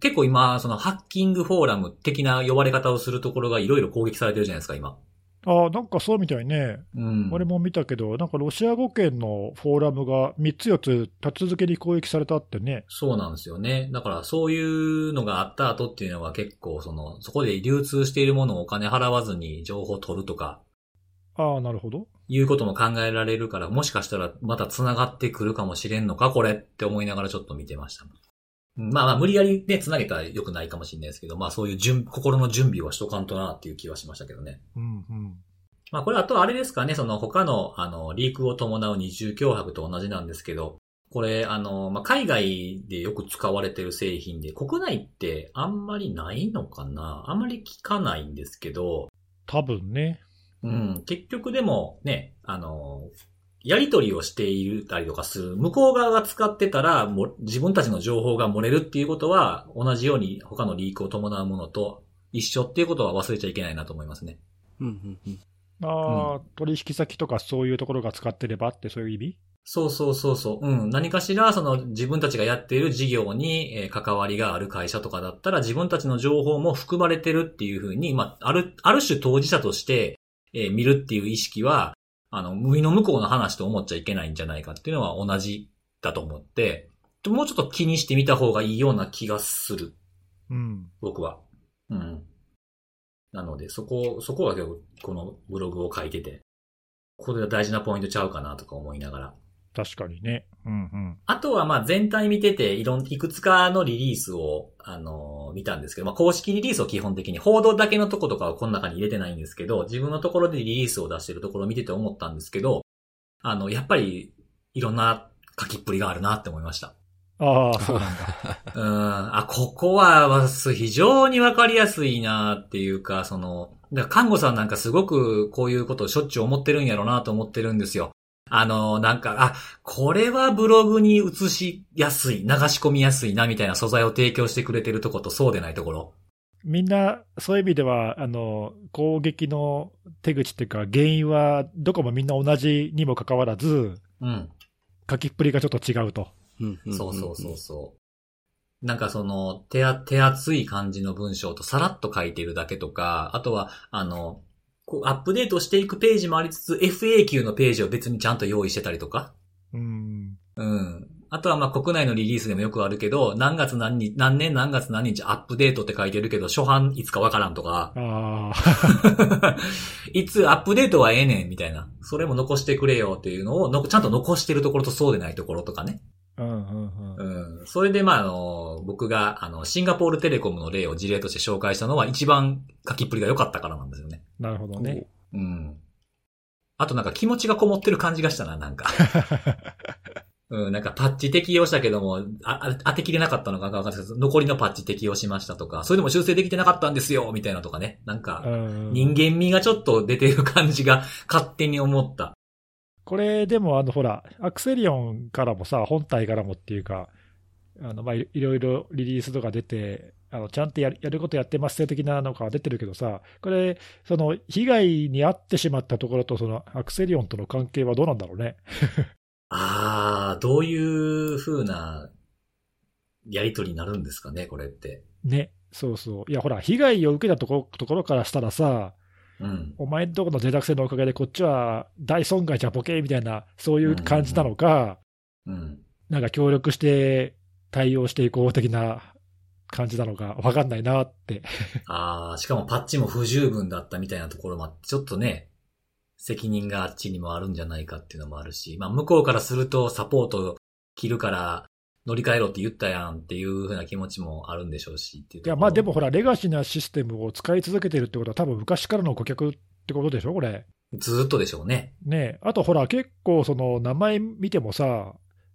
結構今、そのハッキングフォーラム的な呼ばれ方をするところがいろいろ攻撃されてるじゃないですか、今。ああ、なんかそうみたいね。うん。俺も見たけど、なんかロシア語圏のフォーラムが3つ4つ立ち続けに攻撃されたってね。そうなんですよね。だからそういうのがあった後っていうのは結構、そこで流通しているものをお金払わずに情報を取るとか。ああ、なるほど。いうことも考えられるから、もしかしたらまた繋がってくるかもしれんのか、これって思いながらちょっと見てました。まあまあ、無理やりね、繋げたら良くないかもしれないですけど、まあそういう心の準備はしとかんとなっていう気はしましたけどね。うんうん。まあこれあとあれですかね、その他の、リークを伴う二重脅迫と同じなんですけど、これ、まあ海外でよく使われてる製品で、国内ってあんまりないのかな？あんまり聞かないんですけど。多分ね。うん、結局でもね、やり取りをしていたりとかする向こう側が使ってたらもう自分たちの情報が漏れるっていうことは同じように他のリークを伴うものと一緒っていうことは忘れちゃいけないなと思いますね。うんうんうん。ああ、取引先とかそういうところが使ってればってそういう意味？そうそうそうそう。うん。何かしらその自分たちがやっている事業に関わりがある会社とかだったら自分たちの情報も含まれてるっていうふうに、まあ、ある種当事者として見るっていう意識は、海の向こうの話と思っちゃいけないんじゃないかっていうのは同じだと思って、もうちょっと気にしてみた方がいいような気がする。うん。僕は。うん。なので、そこはこのブログを書いてて、これが大事なポイントちゃうかなとか思いながら。確かにね。うんうん。あとはまあ全体見てて、いくつかのリリースを、見たんですけど、まあ公式リリースを基本的に報道だけのとことかはこの中に入れてないんですけど、自分のところでリリースを出してるところを見てて思ったんですけど、やっぱりいろんな書きっぷりがあるなって思いました。ああ、そうなんだ。ここは非常にわかりやすいなっていうか、看護さんなんかすごくこういうことをしょっちゅう思ってるんやろうなと思ってるんですよ。なんか、これはブログに映しやすい、流し込みやすいな、みたいな素材を提供してくれてるとこと、そうでないところ。みんな、そういう意味では、攻撃の手口っていうか、原因は、どこもみんな同じにもかかわらず、うん。書きっぷりがちょっと違うと。うん。そうそうそうそう。なんか手厚い感じの文章とさらっと書いてるだけとか、あとは、アップデートしていくページもありつつ FAQ のページを別にちゃんと用意してたりとか、うん、あとはまあ国内のリリースでもよくあるけど何年何月何日アップデートって書いてるけど初版いつかわからんとか、あいつアップデートはええねんみたいな、それも残してくれよっていうのをちゃんと残してるところとそうでないところとかね、うんうんうん、うん、それで、まあ、僕が、シンガポールテレコムの例を事例として紹介したのは、一番書きっぷりが良かったからなんですよね。なるほどね。うん。あとなんか気持ちがこもってる感じがしたな、なんか。うん、なんかパッチ適用したけども、当てきれなかったのかわかんないですけど、残りのパッチ適用しましたとか、それでも修正できてなかったんですよ、みたいなとかね。なんか、人間味がちょっと出てる感じが勝手に思った。これでもほら、アクセリオンからもさ、本体からもっていうか、まあ、いろいろリリースとか出て、ちゃんとやることやってますよ的なのが出てるけどさ、これ、その、被害に遭ってしまったところと、その、アクセリオンとの関係はどうなんだろうね。ああ、どういう風なやりとりになるんですかね、これって。ね、そうそう。いや、ほら、被害を受けたところからしたらさ、うん、お前んとこの脆弱性のおかげでこっちは大損害じゃボケみたいな、そういう感じなのか、うんうんうん、なんか協力して対応していこう的な感じなのか、わかんないなって。ああ、しかもパッチも不十分だったみたいなところもあって、ちょっとね、責任があっちにもあるんじゃないかっていうのもあるし、まあ向こうからするとサポート切るから乗り換えろって言ったやんっていう風な気持ちもあるんでしょうしっていう。いやまあでもほらレガシーなシステムを使い続けてるってことは多分昔からの顧客ってことでしょこれ。ずっとでしょうね。ねえ、あとほら結構その名前見てもさ、まあ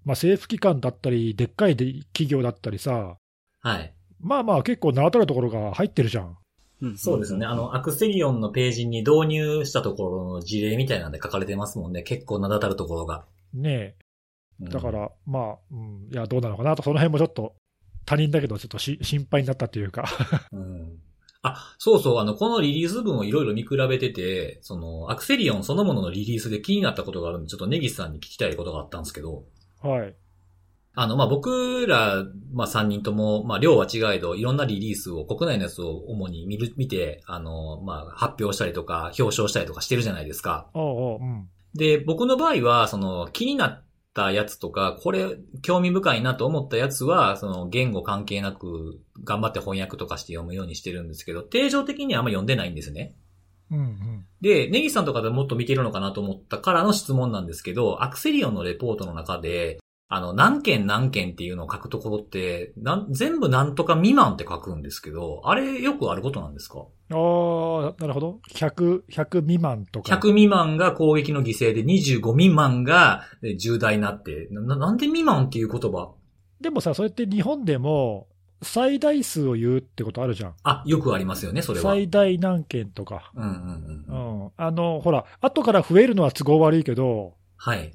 政府機関だったりでっかい企業だったりさ、はい。まあまあ結構名だたるところが入ってるじゃん。うん、そうですね。アクセリオンのページに導入したところの事例みたいなんで書かれてますもんね。結構名だたるところが。ねえ。だから、うん、まあ、うん、いや、どうなのかなと、その辺もちょっと、他人だけど、ちょっと心配になったというか、うん。あ、そうそう、このリリース文をいろいろ見比べてて、その、アクセリオンそのもののリリースで気になったことがあるんで、ちょっと根岸さんに聞きたいことがあったんですけど。はい。まあ、僕ら、まあ、3人とも、まあ、量は違えど、いろんなリリースを、国内のやつを主に見て、まあ、発表したりとか、表彰したりとかしてるじゃないですか。おうおう、うん。で、僕の場合は、その、気になったやつとか、これ、興味深いなと思ったやつは、その、言語関係なく、頑張って翻訳とかして読むようにしてるんですけど、定常的にはあんま読んでないんですね。うんうん、で、根岸さんとかでもっと見てるのかなと思ったからの質問なんですけど、アクセリオンのレポートの中で、何件っていうのを書くところって、全部なんとか未満って書くんですけど、あれよくあることなんですか？ああ、なるほど。100未満とか。100未満が攻撃の犠牲で25未満が重大になって、なんで未満っていう言葉？でもさ、それって日本でも最大数を言うってことあるじゃん。あ、よくありますよね、それは。最大何件とか。うんうんうん。うん。ほら、後から増えるのは都合悪いけど、はい。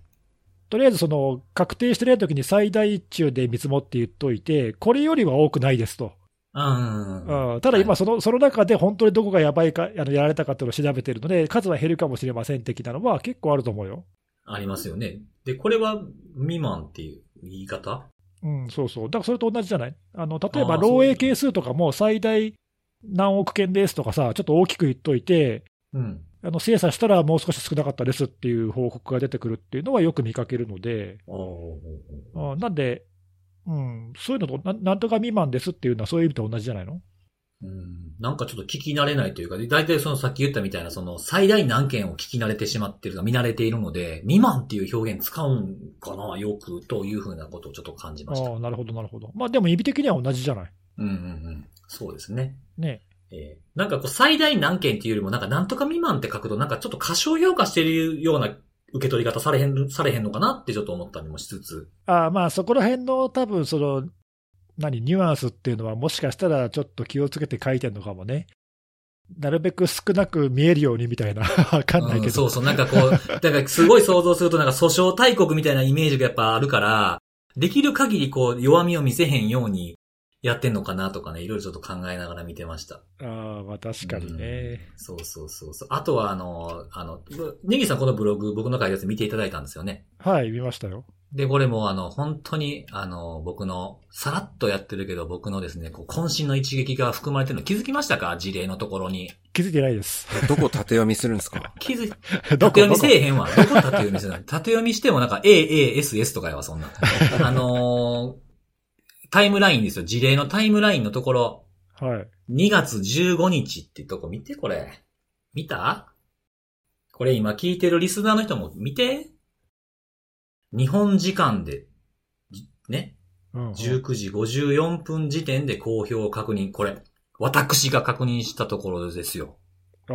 とりあえずその確定してないときに最大中で見積もって言っといて、これよりは多くないですと。うん、ただ今その中で本当にどこがやばいか、やられたかっていうのを調べてるので、数は減るかもしれません的なのは結構あると思うよ。ありますよね。で、これは未満っていう言い方？うん、そうそう。だからそれと同じじゃない？例えば漏洩係数とかも最大何億件ですとかさ、ちょっと大きく言っといて、うん。精査したらもう少し少なかったですっていう報告が出てくるっていうのはよく見かけるので、あなんで、うん、そういうのとなんとか未満ですっていうのはそういう意味と同じじゃないの？うん、なんかちょっと聞き慣れないというか、大体そのさっき言ったみたいなその最大何件を聞き慣れてしまってるか見慣れているので、未満っていう表現使うんかなよくというふうなことをちょっと感じました。ああ、なるほどなるほど。まあでも意味的には同じじゃない。うんうんうん、そうですね。ね。なんかこう最大何件っていうよりもなんかなんとか未満って書くとなんかちょっと過小評価してるような受け取り方されへんのかなってちょっと思ったりもしつつ。ああまあそこら辺の多分そのニュアンスっていうのはもしかしたらちょっと気をつけて書いてるのかもね。なるべく少なく見えるようにみたいなわかんないけど、うん。そうそうなんかこうだからすごい想像するとなんか訴訟大国みたいなイメージがやっぱあるからできる限りこう弱みを見せへんように。やってんのかなとかね、いろいろちょっと考えながら見てました。ああ、まあ確かにね。うん、そうそう。あとはネギさんこのブログ、僕の書いたやつ見ていただいたんですよね。はい、見ましたよ。で、これも本当に、僕の、さらっとやってるけど、僕のですね、こう、渾身の一撃が含まれてるの気づきましたか？事例のところに。気づいてないです。どこ縦読みするんですか？縦読みせえへんわ。どこ縦読みするの？縦読みしてもなんか、AASS とかやわ、そんな。タイムラインですよ。事例のタイムラインのところ。はい。2月15日ってとこ見て、これ。見た？これ今聞いてるリスナーの人も見て。日本時間で、ね。19時54分時点で公表確認。これ、私が確認したところですよ。おー。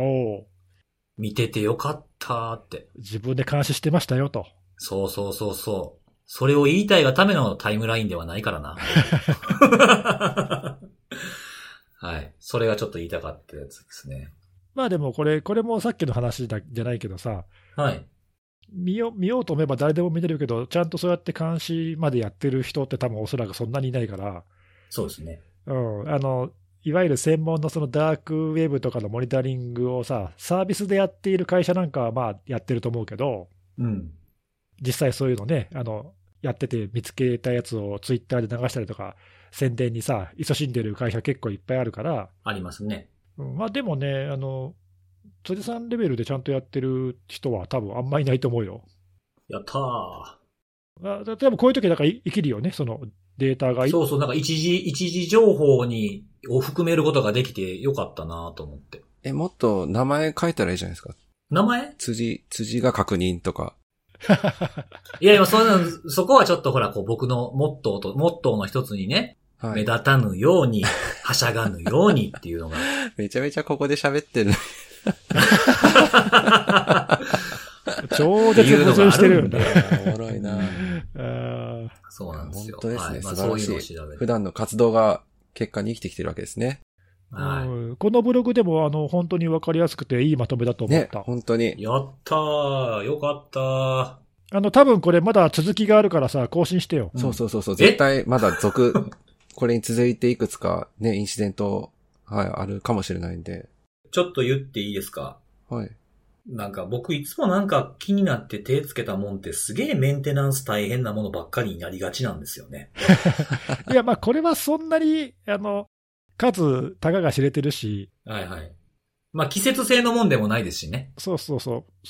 見ててよかったーって。自分で監視してましたよと。そうそうそうそう。それを言いたいがためのタイムラインではないからな。はい。それがちょっと言いたかったやつですね。まあでもこれもさっきの話だじゃないけどさ。はい。見ようと思えば誰でも見れるけど、ちゃんとそうやって監視までやってる人って多分おそらくそんなにいないから。そうですね。うん。いわゆる専門のそのダークウェブとかのモニタリングをさ、サービスでやっている会社なんかはまあやってると思うけど、うん、実際そういうのね、やってて見つけたやつをツイッターで流したりとか、宣伝にさ、勤しんでる会社結構いっぱいあるから。ありますね。うん、まあでもね、辻さんレベルでちゃんとやってる人は多分あんまいないと思うよ。やったー。例えばこういう時だから生きるよね、そのデータが。そうそう、なんか一時情報にを含めることができてよかったなと思って。もっと名前書いたらいいじゃないですか。名前？辻が確認とか。いやいや、そこはちょっとほら、こう僕のモットーの一つにね、はい、目立たぬように、はしゃがぬようにっていうのが。めちゃめちゃここで喋ってる。超絶矛盾してるんだ。おもろいな。そうなんですよ。本当ですね。はい、素晴らしい。まあ、そういうのを調べて。普段の活動が結果に生きてきてるわけですね。はい。うん、このブログでも本当にわかりやすくていいまとめだと思った。ね、本当に。やったー。よかったー。多分これまだ続きがあるからさ、更新してよ。うん、そう。絶対まだこれに続いていくつかね、インシデント、はい、あるかもしれないんで。ちょっと言っていいですか？はい。なんか僕いつもなんか気になって手つけたもんってすげえメンテナンス大変なものばっかりになりがちなんですよね。いやまあこれはそんなに数たかが知れてるし。はいはい。まあ季節性のもんでもないですしね。そう。そ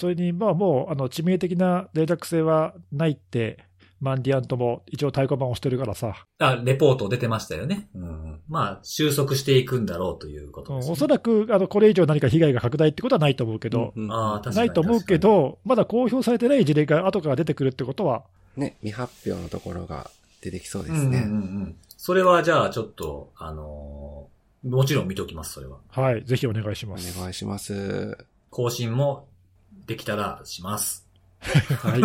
れにまあもう致命的な脆弱性はないってマンディアントも一応太鼓判をしてるからさ。あ、レポート出てましたよね。うん。まあ収束していくんだろうということですね。おそらくこれ以上何か被害が拡大ってことはないと思うけど、うんうん、ああ確かにないと思うけど、まだ公表されてない事例が後から出てくるってことはね、未発表のところが出てきそうですね。うん。それはじゃあちょっともちろん見ときますそれは。はい、ぜひお願いします。お願いします。更新もできたらします。はい。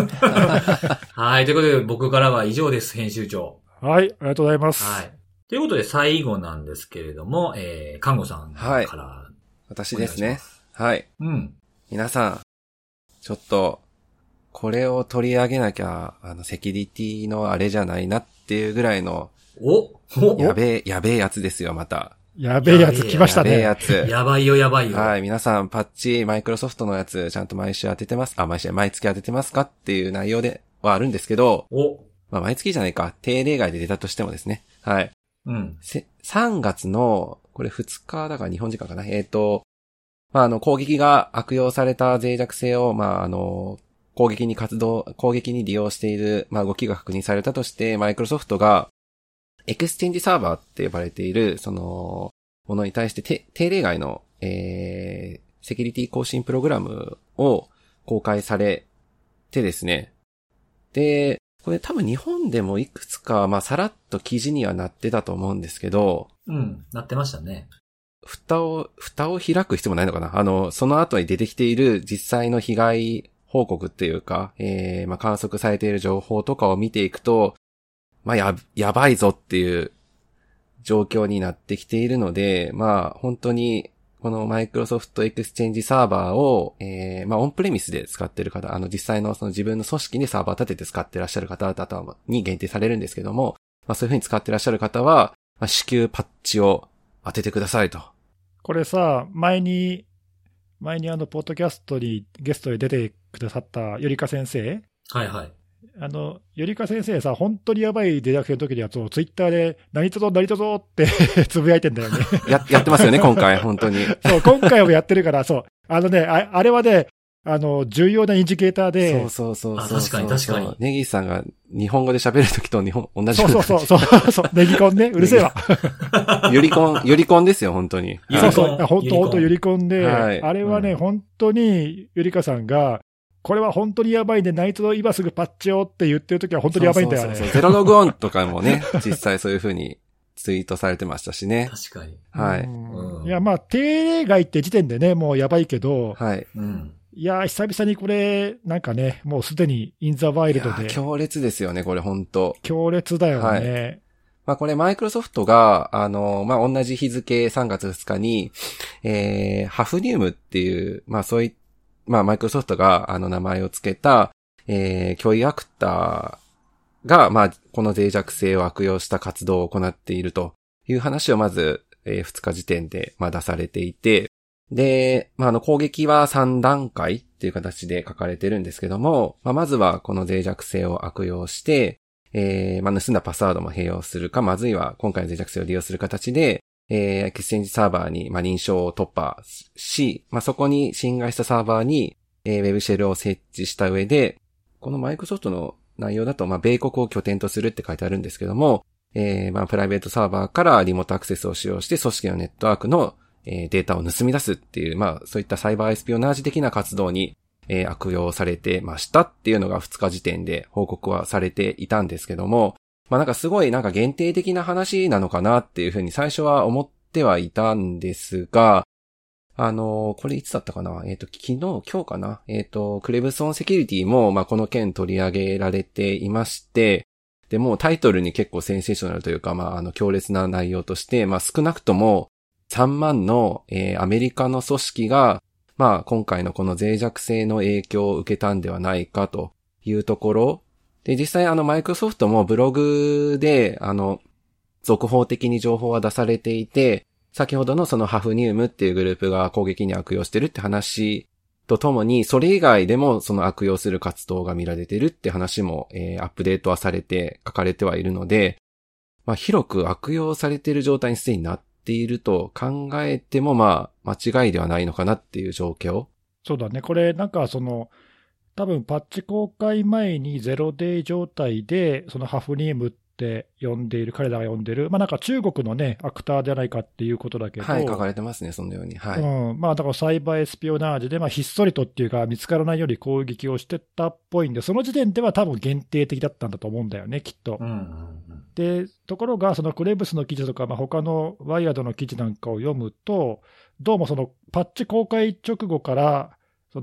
はい。ということで、僕からは以上です、編集長。はい。ありがとうございます。はい。ということで、最後なんですけれども、看護さんから、はい。私ですね。はい。うん。皆さん、ちょっと、これを取り上げなきゃ、セキュリティのあれじゃないなっていうぐらいの、やべえやつですよ、また。やべえやつ来ましたね。やばいよ。はい、皆さんパッチ、マイクロソフトのやつ、ちゃんと毎週当ててます。あ、毎月当ててますかっていう内容ではあるんですけど、まあ、毎月じゃないか。定例外で出たとしてもですね。はい。うん。3月の、これ2日だから日本時間かな。まあ、攻撃が悪用された脆弱性を、まあ、攻撃に利用している、まあ、動きが確認されたとして、マイクロソフトが、エクスチェンジサーバーって呼ばれている、その、ものに対して、定例外の、セキュリティ更新プログラムを公開されてですね。で、これ多分日本でもいくつか、まあ、さらっと記事にはなってたと思うんですけど。うん、なってましたね。蓋を開く必要もないのかな。その後に出てきている実際の被害報告っていうか、まあ、観測されている情報とかを見ていくと、まあ、やばいぞっていう状況になってきているので、まあ、本当に、このマイクロソフトエクスチェンジサーバーを、まあ、オンプレミスで使っている方、実際のその自分の組織にサーバー立てて使ってらっしゃる方々に限定されるんですけども、まあ、そういう風に使ってらっしゃる方は、まあ、至急パッチを当ててくださいと。これさ、前にポッドキャストにゲストで出てくださったゆりか先生。はいはい。ゆりか先生さ、本当にやばい脆弱性の時のやつをツイッターで、何とぞってつぶやいてんだよね。やってますよね、今回、本当に。そう、今回もやってるから、そう。あれはね、重要なインジケーターで。そう。確かに。ネギさんが日本語で喋るときと同じような。そう。ネギコンね、うるせえわ。ゆりコンですよ、本当に。そう。本当ゆりコンで、はい、あれはね、本当にゆりかさんが、これは本当にやばいんで、ナイトの今すぐパッチをって言ってるときは本当にやばいんだよね。そうそうそうゼロログオンとかもね、実際そういう風にツイートされてましたしね。確かに。はい。うんいや、まあ、定例外って時点でね、もうやばいけど、はい。うん、いや、久々にこれ、なんかね、もうすでにインザワイルドで。強烈ですよね、これ本当。強烈だよね。はいまあこれマイクロソフトが、まあ、同じ日付3月2日に、ハフニウムっていう、まあそうい、まあマイクロソフトが名前を付けた、脅威アクターが、まあこの脆弱性を悪用した活動を行っているという話をまず、2日時点で、まあ、出されていて、で、まあ攻撃は3段階っていう形で書かれてるんですけども、まあまずはこの脆弱性を悪用して、まあ、盗んだパスワードも併用するか、まずいは今回の脆弱性を利用する形で、エクスチェンジサーバーに、まあ、認証を突破し、まあ、そこに侵害したサーバーに、ウェブシェルを設置した上で、このマイクロソフトの内容だと、まあ、米国を拠点とするって書いてあるんですけども、まあ、プライベートサーバーからリモートアクセスを使用して、組織のネットワークの、データを盗み出すっていう、まあ、そういったサイバーエスピオナージ的な活動に、悪用されてましたっていうのが2日時点で報告はされていたんですけども、まあなんかすごいなんか限定的な話なのかなっていうふうに最初は思ってはいたんですが、これいつだったかな今日かなクレブソンセキュリティもまあこの件取り上げられていまして、でもうタイトルに結構センセーショナルというかまあ強烈な内容として、まあ少なくとも3万の、アメリカの組織がまあ今回のこの脆弱性の影響を受けたんではないかというところで、実際マイクロソフトもブログで続報的に情報は出されていて、先ほどのそのハフニウムっていうグループが攻撃に悪用してるって話とともに、それ以外でもその悪用する活動が見られてるって話も、アップデートはされて書かれてはいるので、まあ広く悪用されている状態にすでになっていると考えてもまあ間違いではないのかなっていう状況。そうだね。これなんか多分パッチ公開前にゼロデイ状態でそのハフニウムって呼んでいる彼らが呼んでいるまあなんか中国のねアクターじゃないかっていうことだけど。はい書かれてますねそのように。はい。うんまあだからサイバーエスピオナージでまあひっそりとっていうか見つからないように攻撃をしてたっぽいんでその時点では多分限定的だったんだと思うんだよねきっと。うん。でところがそのクレブスの記事とか、まあ、他のワイヤードの記事なんかを読むとどうもそのパッチ公開直後から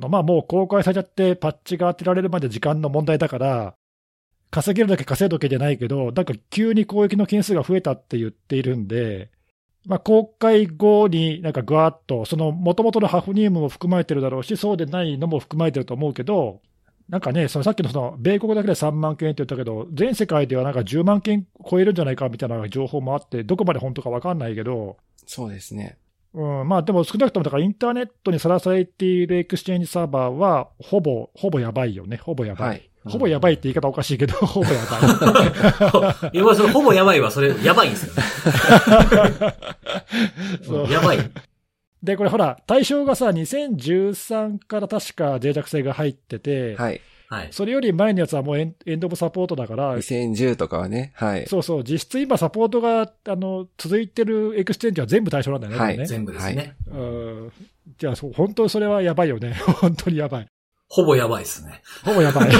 まあ、もう公開されちゃってパッチが当てられるまで時間の問題だから稼げるだけ稼いどけじゃないけどなんか急に攻撃の件数が増えたって言っているんで、まあ、公開後になんかぐわっとその元々のハフニウムも含まれてるだろうしそうでないのも含まれてると思うけどなんかね、さっきの米国だけで3万件って言ったけど、全世界ではなんか10万件超えるんじゃないかみたいな情報もあって、どこまで本当か分かんないけど。そうですね。うん、まあでも少なくともだからインターネットにさらされているエクスチェンジサーバーは、ほぼやばいよね。ほぼやばい。はいうん、ほぼやばいって言い方おかしいけど、ほぼやばい。いや、そのほぼやばいは、それ、やばいんですよ。そうやばい。で、これほら、対象がさ、2013から確か脆弱性が入ってて、はい。はい。それより前のやつはもうエンドオブサポートだから、2010とかはね、はい。そうそう、実質今サポートが、続いてるエクスチェンジは全部対象なんだよね。はい、ね全部ですね。はい、じゃあ、本当それはやばいよね。本当にやばい。ほぼやばいですね。ほぼやばい。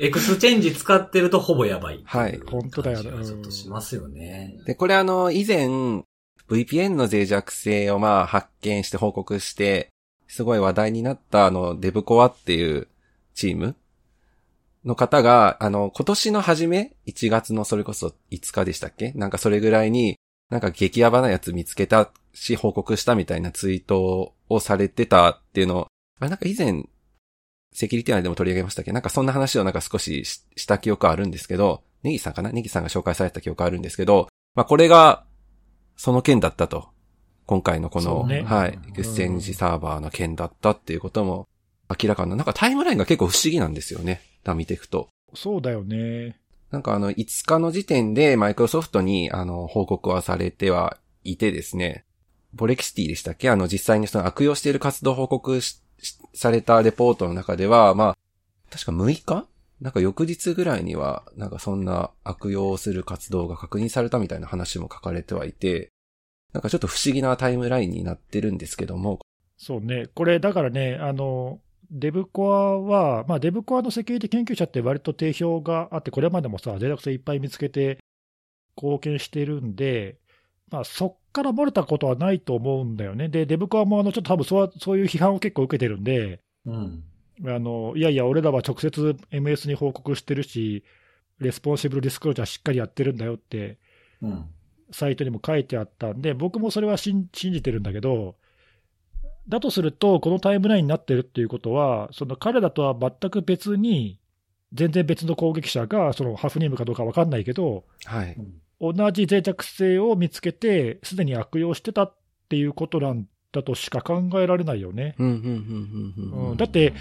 エクスチェンジ使ってるとほぼやばい。はい。本当だよね。ちょっとしますよね。で、これ以前、VPN の脆弱性をまあ発見して報告して、すごい話題になったデブコアっていうチームの方が、今年の初め、1月のそれこそ5日でしたっけなんかそれぐらいに、なんか激ヤバなやつ見つけたし、報告したみたいなツイートをされてたっていうのを、あれなんか以前、セキュリティ内でも取り上げましたっけなんかそんな話をなんか少しした記憶あるんですけど、ネギさんかなネギさんが紹介された記憶あるんですけど、まあこれが、その件だったと。今回のこの、ね、はい、エクスチェンジサーバーの件だったっていうことも明らかな。なんかタイムラインが結構不思議なんですよね。見ていくと。そうだよね。なんか5日の時点でマイクロソフトに報告はされてはいてですね。ボレキシティでしたっけ実際にその悪用している活動報告されたレポートの中では、まあ、確か6日?なんか翌日ぐらいには、なんかそんな悪用する活動が確認されたみたいな話も書かれてはいて、なんかちょっと不思議なタイムラインになってるんですけども。そうね。これだからね、デブコアは、まあ、デブコアのセキュリティ研究者って割と定評があって、これまでもさ、脆弱性いっぱい見つけて貢献してるんで、まあ、そっから漏れたことはないと思うんだよね。で、デブコアもちょっと多分そういう批判を結構受けてるんで、うん、いやいや、俺らは直接 MS に報告してるし、レスポンシブルディスクロージャーしっかりやってるんだよって、うん、サイトにも書いてあったんで、僕もそれは信じてるんだけど、だとすると、このタイムラインになってるっていうことは、その彼らとは全く別に、全然別の攻撃者が、そのハフニームかどうか分かんないけど、はい、同じ脆弱性を見つけて、すでに悪用してたっていうことなんだとしか考えられないよね。だって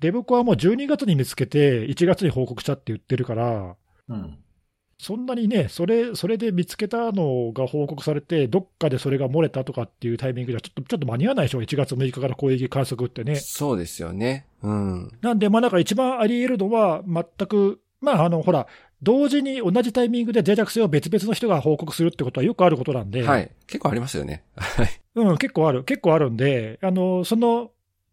デブコはもう12月に見つけて、1月に報告したって言ってるから、うん、そんなにね、それで見つけたのが報告されて、どっかでそれが漏れたとかっていうタイミングじゃちょっと間に合わないでしょ、1月6日から攻撃観測ってね。そうですよね。うん、なんで、まあなんか一番あり得るのは、全く、まあほら、同時に同じタイミングで脆弱性を別々の人が報告するってことはよくあることなんで。はい。結構ありますよね。はい。うん、結構あるんで、その、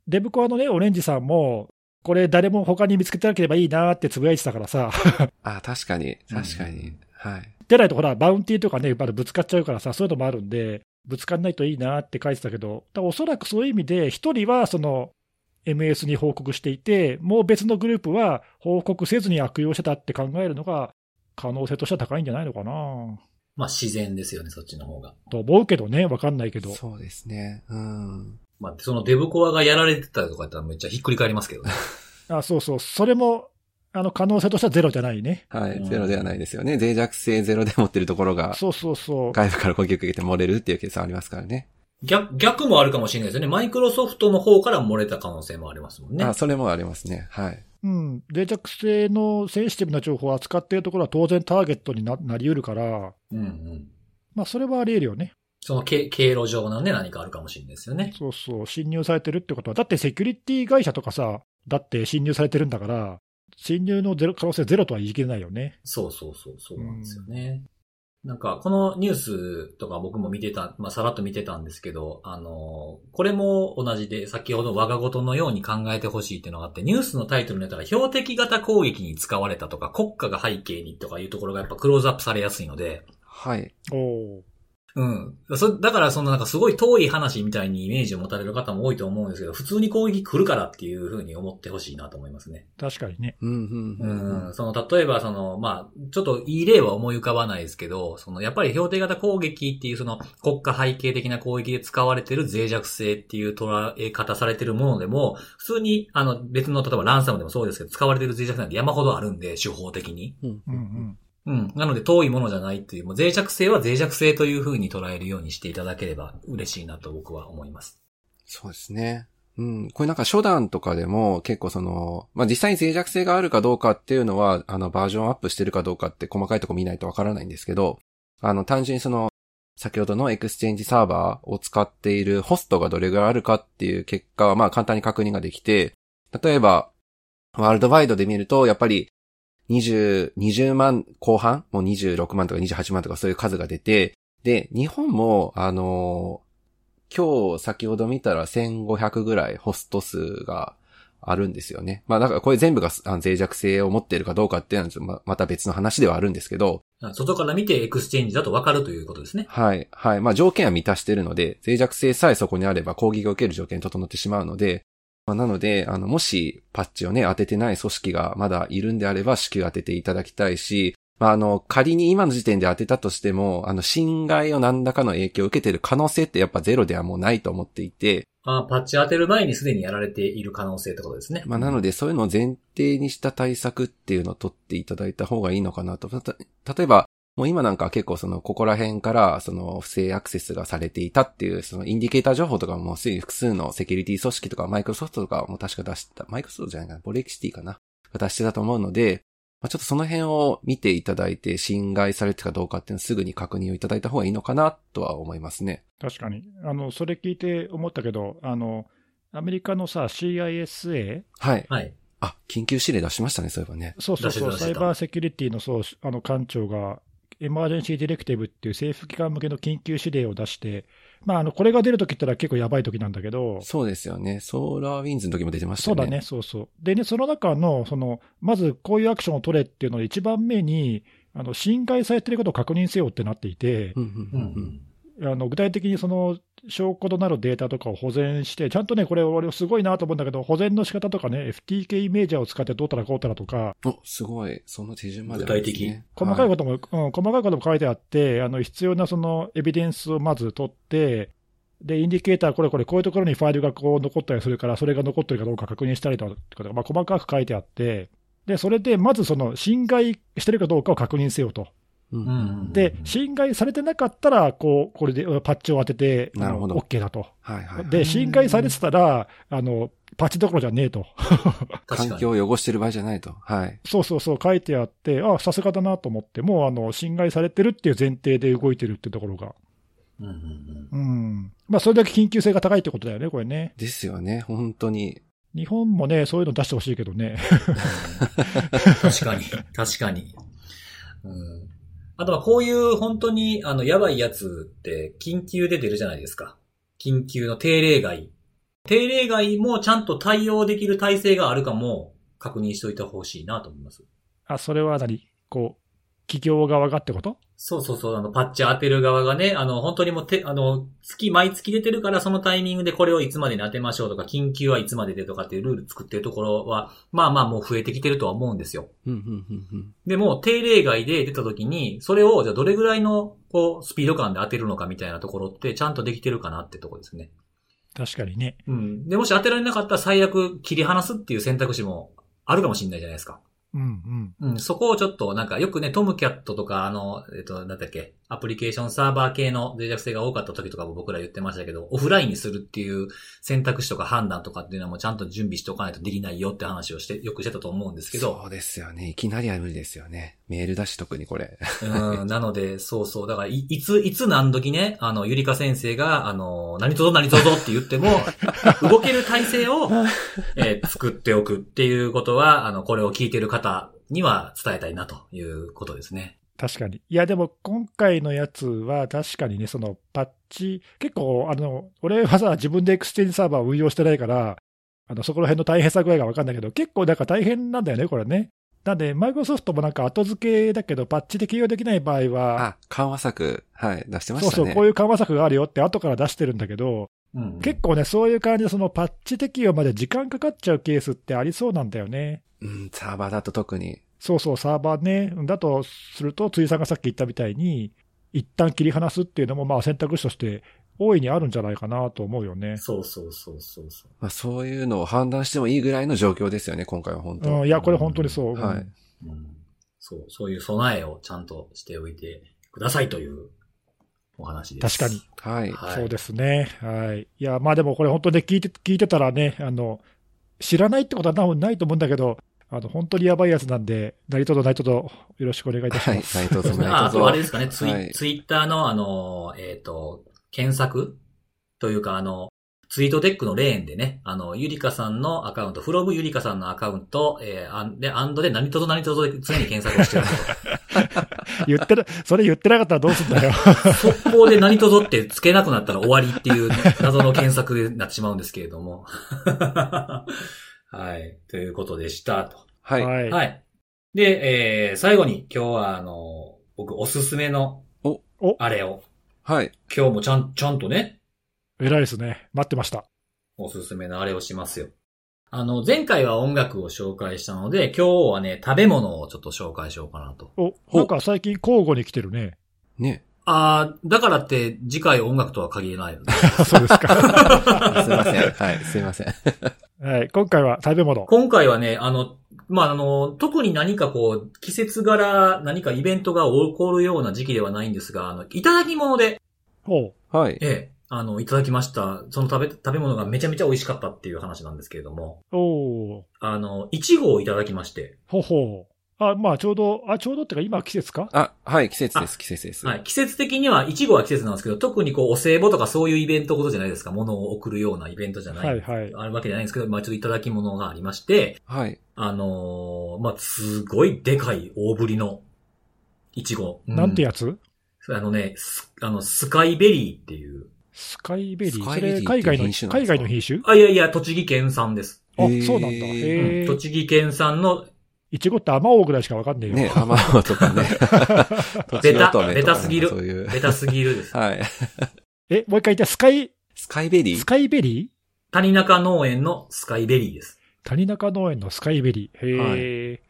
デブコアのね、オレンジさんも、これ誰も他に見つけてなければいいなーってつぶやいてたからさ。あ、確かに、うん。はい。でないとほら、バウンティーとかね、ぶつかっちゃうからさ、そういうのもあるんで、ぶつかんないといいなーって書いてたけど、おそらくそういう意味で、一人はその、MS に報告していて、もう別のグループは報告せずに悪用してたって考えるのが可能性としては高いんじゃないのかな。まあ自然ですよね、そっちの方が。と思うけどね、わかんないけど。そうですね。うん。まあそのデブコアがやられてたとかだったらめっちゃひっくり返りますけどね。あ、そうそう。それも可能性としてはゼロじゃないね。はい、ゼロではないですよね。脆弱性ゼロで持ってるところが、そうそうそう。外部から攻撃を受けて漏れるっていう計算ありますからね。逆もあるかもしれないですよね。マイクロソフトの方から漏れた可能性もありますもんね。あ、それもありますね。はい。うん。脆弱性のセンシティブな情報を扱っているところは当然ターゲットに なり得るから。うんうん。まあ、それはあり得るよね。その経路上のね、何かあるかもしれないですよね。そうそう。侵入されてるってことは。だってセキュリティ会社とかさ、だって侵入されてるんだから、侵入の可能性ゼロとは言い切れないよね。そうそうそう。そうなんですよね。うん、なんか、このニュースとか僕も見てた、まあ、さらっと見てたんですけど、これも同じで、先ほど我が事のように考えてほしいっていうのがあって、ニュースのタイトルのやつが標的型攻撃に使われたとか、国家が背景にとかいうところがやっぱクローズアップされやすいので。はい。おー。うん。だからそのなんかすごい遠い話みたいにイメージを持たれる方も多いと思うんですけど、普通に攻撃来るからっていうふうに思ってほしいなと思いますね。確かにね。うんうんうん。うん。例えばまあ、ちょっといい例は思い浮かばないですけど、やっぱり標定型攻撃っていう国家背景的な攻撃で使われてる脆弱性っていう捉え方されてるものでも、普通に別の例えばランサムでもそうですけど、使われてる脆弱性なんて山ほどあるんで、手法的に。うんうんうん。うん。なので遠いものじゃないっていう、もう脆弱性は脆弱性という風に捉えるようにしていただければ嬉しいなと僕は思います。そうですね。うん。これなんか初段とかでも結構まあ、実際に脆弱性があるかどうかっていうのは、バージョンアップしてるかどうかって細かいとこ見ないとわからないんですけど、単純に先ほどのエクスチェンジサーバーを使っているホストがどれぐらいあるかっていう結果はまあ簡単に確認ができて、例えば、ワールドワイドで見ると、やっぱり、20万後半もう26万とか28万とかそういう数が出て、で、日本も、今日先ほど見たら1500ぐらいホスト数があるんですよね。まあだからこれ全部が脆弱性を持っているかどうかっていうのはまた別の話ではあるんですけど。外から見てエクスチェンジだと分かるということですね。はい。はい。まあ条件は満たしているので、脆弱性さえそこにあれば攻撃を受ける条件整ってしまうので、まあ、なので、もしパッチをね、当ててない組織がまだいるんであれば、至急当てていただきたいし、まあ、仮に今の時点で当てたとしても、侵害を何らかの影響を受けている可能性ってやっぱゼロではもうないと思っていて。ああ、パッチ当てる前にすでにやられている可能性ってことですね。まあ、なので、そういうのを前提にした対策っていうのを取っていただいた方がいいのかなと。例えば、もう今なんか結構ここら辺から不正アクセスがされていたっていうインディケーター情報とかもうすでに複数のセキュリティ組織とかマイクロソフトとかも確か出した、マイクロソフトじゃないかな、ボレキシティかな、出してたと思うので、まあ、ちょっとその辺を見ていただいて侵害されてたかどうかっていうのをすぐに確認をいただいた方がいいのかなとは思いますね。確かに。それ聞いて思ったけど、アメリカのさ、CISA？ はい。はい。あ、緊急指令出しましたね、そういえばね。そうそうそう、サイバーセキュリティの官庁がエマージェンシーディレクティブっていう政府機関向けの緊急指令を出して、まあ、これが出るときったら結構やばいときなんだけど。そうですよね。ソーラーウィンズのときも出てましたよね。そうだね。そうそう。でね、その中の、まずこういうアクションを取れっていうので一番目に、侵害されていることを確認せよってなっていて、具体的に証拠となるデータとかを保全して、ちゃんとね、これ俺すごいなと思うんだけど、保全の仕方とかね、FTK イメージャーを使ってどうたらこうたらとか。お、すごい。その手順まで、ね、具体的。細かいことも、はい、細かいことも書いてあって、必要なエビデンスをまず取って、で、インディケーター、こういうところにファイルがこう残ったりするから、それが残ってるかどうか確認したりとか、まあ、細かく書いてあって、で、それで、まず侵害してるかどうかを確認せよと。で、侵害されてなかったら、これでパッチを当てて、OK だと、はいはいはい。で、侵害されてたら、パッチどころじゃねえと。環境を汚してる場合じゃないと。はい。そうそうそう、書いてあって、あ、さすがだなと思って、もう、侵害されてるっていう前提で動いてるってところが。まあ、それだけ緊急性が高いってことだよね、これね。ですよね、本当に。日本もね、そういうの出してほしいけどね。確かに、確かに。うん、あとはこういう本当にやばいやつって緊急で出るじゃないですか。緊急の定例外。定例外もちゃんと対応できる体制があるかも確認しておいてほしいなと思います。あ、それは何？企業側がってこと？そうそうそう、パッチ当てる側がね、本当にもう毎月出てるからそのタイミングでこれをいつまでに当てましょうとか、緊急はいつまででとかっていうルール作ってるところは、まあまあもう増えてきてるとは思うんですよ。でも、定例外で出た時に、それをじゃあどれぐらいのスピード感で当てるのかみたいなところってちゃんとできてるかなってところですね。確かにね。うん。で、もし当てられなかったら最悪切り離すっていう選択肢もあるかもしれないじゃないですか。そこをちょっとなんかよくね、トムキャットとかなんだっけ、アプリケーションサーバー系の脆弱性が多かった時とかも僕ら言ってましたけど、オフラインにするっていう選択肢とか判断とかっていうのはもうちゃんと準備しておかないとできないよって話をして、よくしてたと思うんですけど。そうですよね。いきなりは無理ですよね。メールだし特にこれ。なので、そうそう。だから、いつ何時ね、ゆりか先生が、何とぞ何とぞって言っても、動ける体制を、作っておくっていうことは、これを聞いてる方には伝えたいなということですね。確かに。いや、でも今回のやつは確かにね、パッチ、結構、俺はさ、自分でエクスチェンジサーバーを運用してないから、そこら辺の大変さ具合がわかんないけど、結構なんか大変なんだよね、これね。なんで、マイクロソフトもなんか後付けだけど、パッチで起用できない場合は。あ、緩和策、はい、出してましたね。そうそう、こういう緩和策があるよって後から出してるんだけど、結構ね、そういう感じでパッチ適用まで時間かかっちゃうケースってありそうなんだよね。うん、サーバーだと特に。そうそう、サーバーね。だとすると、辻さんがさっき言ったみたいに、一旦切り離すっていうのも、まあ選択肢として大いにあるんじゃないかなと思うよね。そうそうそうそう。まあそういうのを判断してもいいぐらいの状況ですよね、今回は本当に。いや、これ本当にそう。はい。そういう備えをちゃんとしておいてくださいというお話です。確かに。はい。はい、そうですね。はい。いや、まあでもこれ本当に聞いてたらね、知らないってことは多分ないと思うんだけど、本当にやばいやつなんで、何とぞよろしくお願いいたします。はい、何とぞ。あれですかね、ツイッターの検索というか、ツイートデックのレーンでね、ゆりかさんのアカウント、from ゆりかさんのアカウント、and で何とぞで常に検索をしてると。それ言ってなかったらどうすんだよ。速攻で何とぞってつけなくなったら終わりっていう謎の検索になってしまうんですけれども。はい。ということでしたと。はい。はい。で、最後に今日は僕おすすめの、あれを。はい。今日もちゃんとね。偉いですね。待ってました。おすすめのあれをしますよ。前回は音楽を紹介したので、今日はね、食べ物をちょっと紹介しようかなと。なんか最近交互に来てるね。ね。だからって次回音楽とは限らないよね。そうですか。すいません。はい、すいません。はい、今回は食べ物。今回はね、まあ、特に何か季節柄、何かイベントが起こるような時期ではないんですが、いただき物で。ほう。はい。いただきました。その食べ物がめちゃめちゃ美味しかったっていう話なんですけれども。おー。いちごをいただきまして。ほほう。あ、まあ、ちょうどってか、今季節か？あ、はい、季節です。はい、季節的には、イチゴは季節なんですけど、特にお歳暮とかそういうイベントことじゃないですか。物を送るようなイベントじゃない。はい、はい。あるわけじゃないんですけど、まあ、ちょっといただき物がありまして。はい。まあ、すごいでかい大ぶりのイチゴ。なんてやつ？スカイベリーっていう。スカイベリー？それ、海外の品種？あ、いやいや、栃木県産です。あ、そうなんだ。へえ。栃木県産の、イチゴって甘王ぐらいしかわかんねえよ。ね、甘王とかね。ベタすぎる。そういうベタすぎるです。はい。もう一回言って、スカイベリー谷中農園のスカイベリーです。谷中農園のスカイベリー。へえ、はい。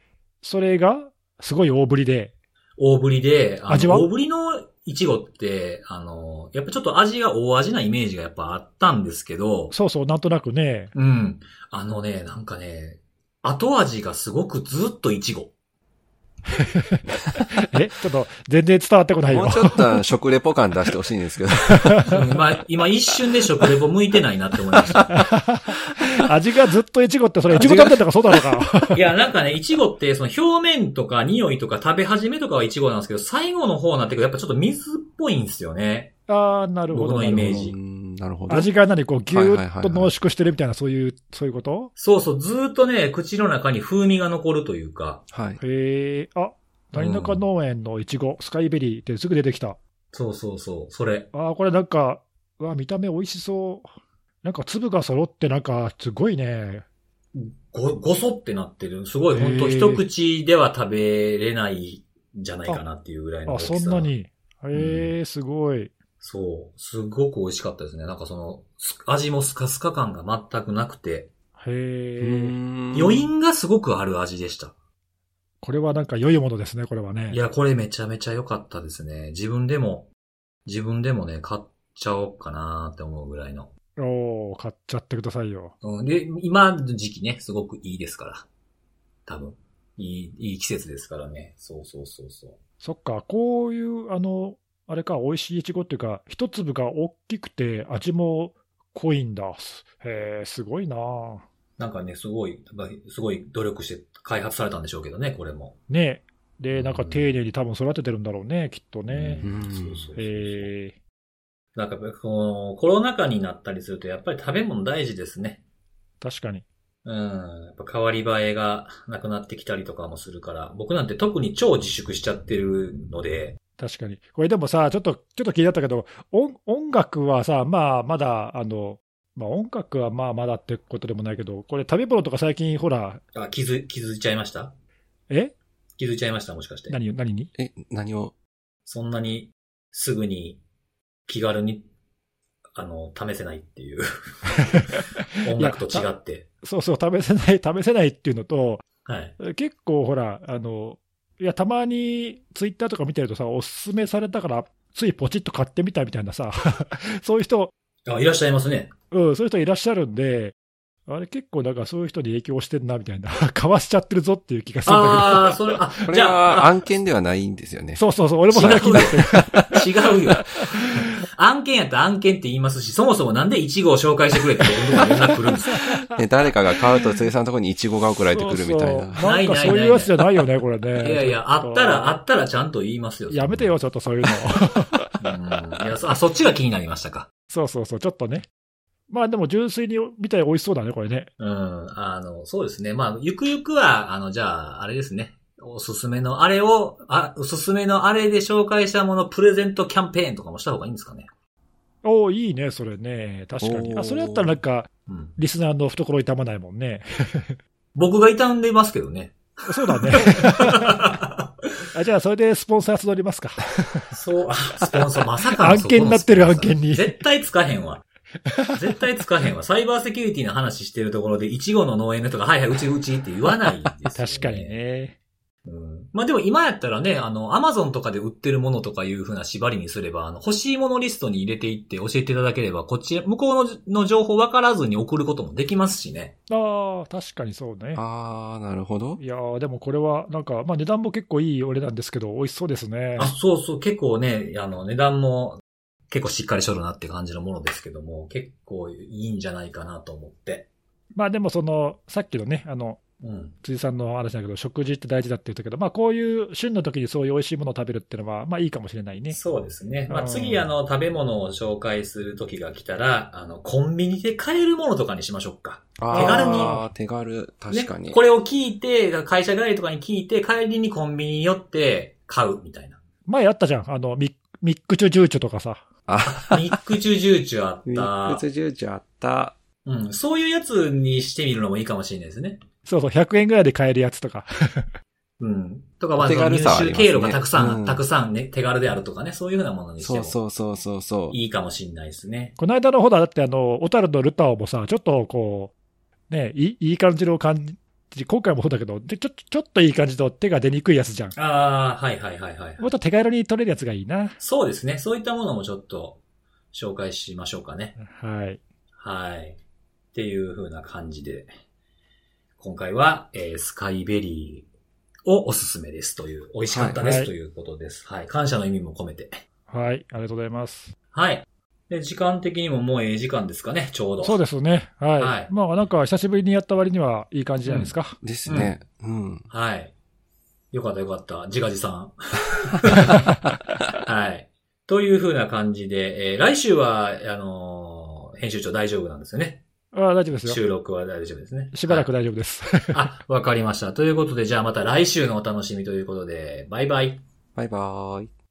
それが、すごい大ぶりで。大ぶりで、味は？大ぶりのイチゴって、やっぱちょっと味が大味なイメージがやっぱあったんですけど。そうそう、なんとなくね。うん。なんかね、後味がすごくずっとイチゴ。ちょっと全然伝わってこないよ。もうちょっと食レポ感出してほしいんですけど、今一瞬で食レポ向いてないなって思いました。味がずっとイチゴってそれイチゴ食べてたかそうなのか。いやなんかねイチゴってその表面とか匂いとか食べ始めとかはイチゴなんですけど最後の方になってくるやっぱちょっと水っぽいんですよね。ああなるほど。僕のイメージ。なるほど。味がギューッと濃縮してるみたいな、そういうこと？そうそう、ずーっとね、口の中に風味が残るというか。はい。へー、あ、谷中農園のイチゴ、スカイベリーってすぐ出てきた。そうそうそう、それ。ああ、これなんか、うわ、見た目美味しそう。なんか粒が揃ってなんか、すごいね。ごそってなってる。すごい、ほんと一口では食べれないんじゃないかなっていうぐらいの大きさ。あ、そんなに。へー、すごい。そう。すごく美味しかったですね。なんかその、味もスカスカ感が全くなくて。へー。余韻がすごくある味でした。これはなんか良いものですね、これはね。いや、これめちゃめちゃ良かったですね。自分でもね、買っちゃおうかなーって思うぐらいの。おー、買っちゃってくださいよ。うん、で、今の時期ね、すごくいいですから。多分。いい季節ですからね。そうそうそうそう。そっか、こういう、あれか、美味しいイチゴっていうか、一粒が大きくて味も濃いんだ。へえ、すごいなぁ。なんかね、すごい努力して開発されたんでしょうけどね、これも。ね。で、なんか丁寧に多分育ててるんだろうね、きっとね。そうそうそう。なんか、コロナ禍になったりすると、やっぱり食べ物大事ですね。確かに。やっぱ変わり映えがなくなってきたりとかもするから、僕なんて特に超自粛しちゃってるので、確かに。これでもさ、ちょっと気になったけど、音楽はさ、まあ、まだ、音楽はまあ、まだってことでもないけど、これ食べ物とか最近、ほら。あ、気づいちゃいました？気づいちゃいましたもしかして。何に？何を？そんなに、すぐに、気軽に、試せないっていう。音楽と違って。そうそう、試せないっていうのと、はい。結構ほら、いや、たまにツイッターとか見てるとさ、おすすめされたから、ついポチッと買ってみたみたいなさ、そういう人。あ、いらっしゃいますね。うん、そういう人いらっしゃるんで、あれ結構なんかそういう人に影響してるな、みたいな。かわしちゃってるぞっていう気がするんだけど。ああ、それ、あ、じゃあ。案件ではないんですよね。そうそうそう、俺もそれは気になってる。違うよ。案件やったら案件って言いますし、そもそもなんでイチゴを紹介してくれって連絡来るんですか、ね、誰かが買うと生産のところにイチゴが送られてくるみたいな。ないないない。そういうやつじゃないよね、これね。いやいや、あったらちゃんと言いますよ。やめてよ、ちょっとそういうの。いや、そっちが気になりましたか。そうそうそう、ちょっとね。まあでも純粋に見たら美味しそうだね、これね。うん、そうですね。まあ、ゆくゆくは、じゃあ、あれですね。おすすめのあれで紹介したものプレゼントキャンペーンとかもした方がいいんですかね。おー、いいね、それね。確かに。あ、それだったらなんか、リスナーの懐痛まないもんね。僕が痛んでますけどね。そうだね。あ、じゃあ、それでスポンサー集まりますか。そう、スポンサー、まさかのそこのスポンサー。案件になってる案件に。絶対つかへんわ。サイバーセキュリティの話してるところで、イチゴの農園の人が、はいはい、うちって言わないんですよね。確かにね。うん、まあでも今やったらね、アマゾンとかで売ってるものとかいう風な縛りにすれば、欲しいものリストに入れていって教えていただければ、こっち、向こうの情報分からずに送ることもできますしね。ああ、確かにそうね。ああ、なるほど。いやー、でもこれは、なんか、まあ値段も結構いいお値段ですけど、美味しそうですね。あ、そうそう、結構ね、値段も結構しっかりしょるなって感じのものですけども、結構いいんじゃないかなと思って。まあでもさっきのね、辻さんの話だけど、食事って大事だって言ったけど、まあこういう旬の時にそういう美味しいものを食べるっていうのは、まあいいかもしれないね。そうですね。まあ次、食べ物を紹介する時が来たら、コンビニで買えるものとかにしましょうか。手軽に。確かに、ね。これを聞いて、会社帰りとかに聞いて、帰りにコンビニに寄って、買うみたいな。前あったじゃん。ミックチュジューチュとかさ。ミックチュジューチュあった。ミックチュジューチュあった。うん。そういうやつにしてみるのもいいかもしれないですね。そうそう。100円ぐらいで買えるやつとか。うん。とか、まあ、入手経路がたくさんね、手軽であるとかね、そういうふうなものにしても。そう。いいかもしれないですね。この間のほら、だって小樽のルパオもさ、ちょっとこう、ね、いい感じの感じ、今回もそうだけど、ちょっといい感じの手が出にくいやつじゃん。ああ、はい。もっと手軽に取れるやつがいいな。そうですね。そういったものもちょっと、紹介しましょうかね。はい。はい。っていうふうな感じで、今回は、スカイベリー、をおすすめですという、美味しかったです、はい、ということです。はい。感謝の意味も込めて。はい。ありがとうございます。はい。で、時間的にももう時間ですかね、ちょうど。そうですね。はい。まあ、なんか久しぶりにやった割にはいい感じじゃないですか。うん、ですね、うん。うん。はい。よかった。自画自賛。はい。という風な感じで、来週は、編集長大丈夫なんですよね。ああ、大丈夫ですよ。収録は大丈夫ですね。しばらく大丈夫です。はい、わかりました。ということで、じゃあまた来週のお楽しみということで、バイバイ。バイバーイ。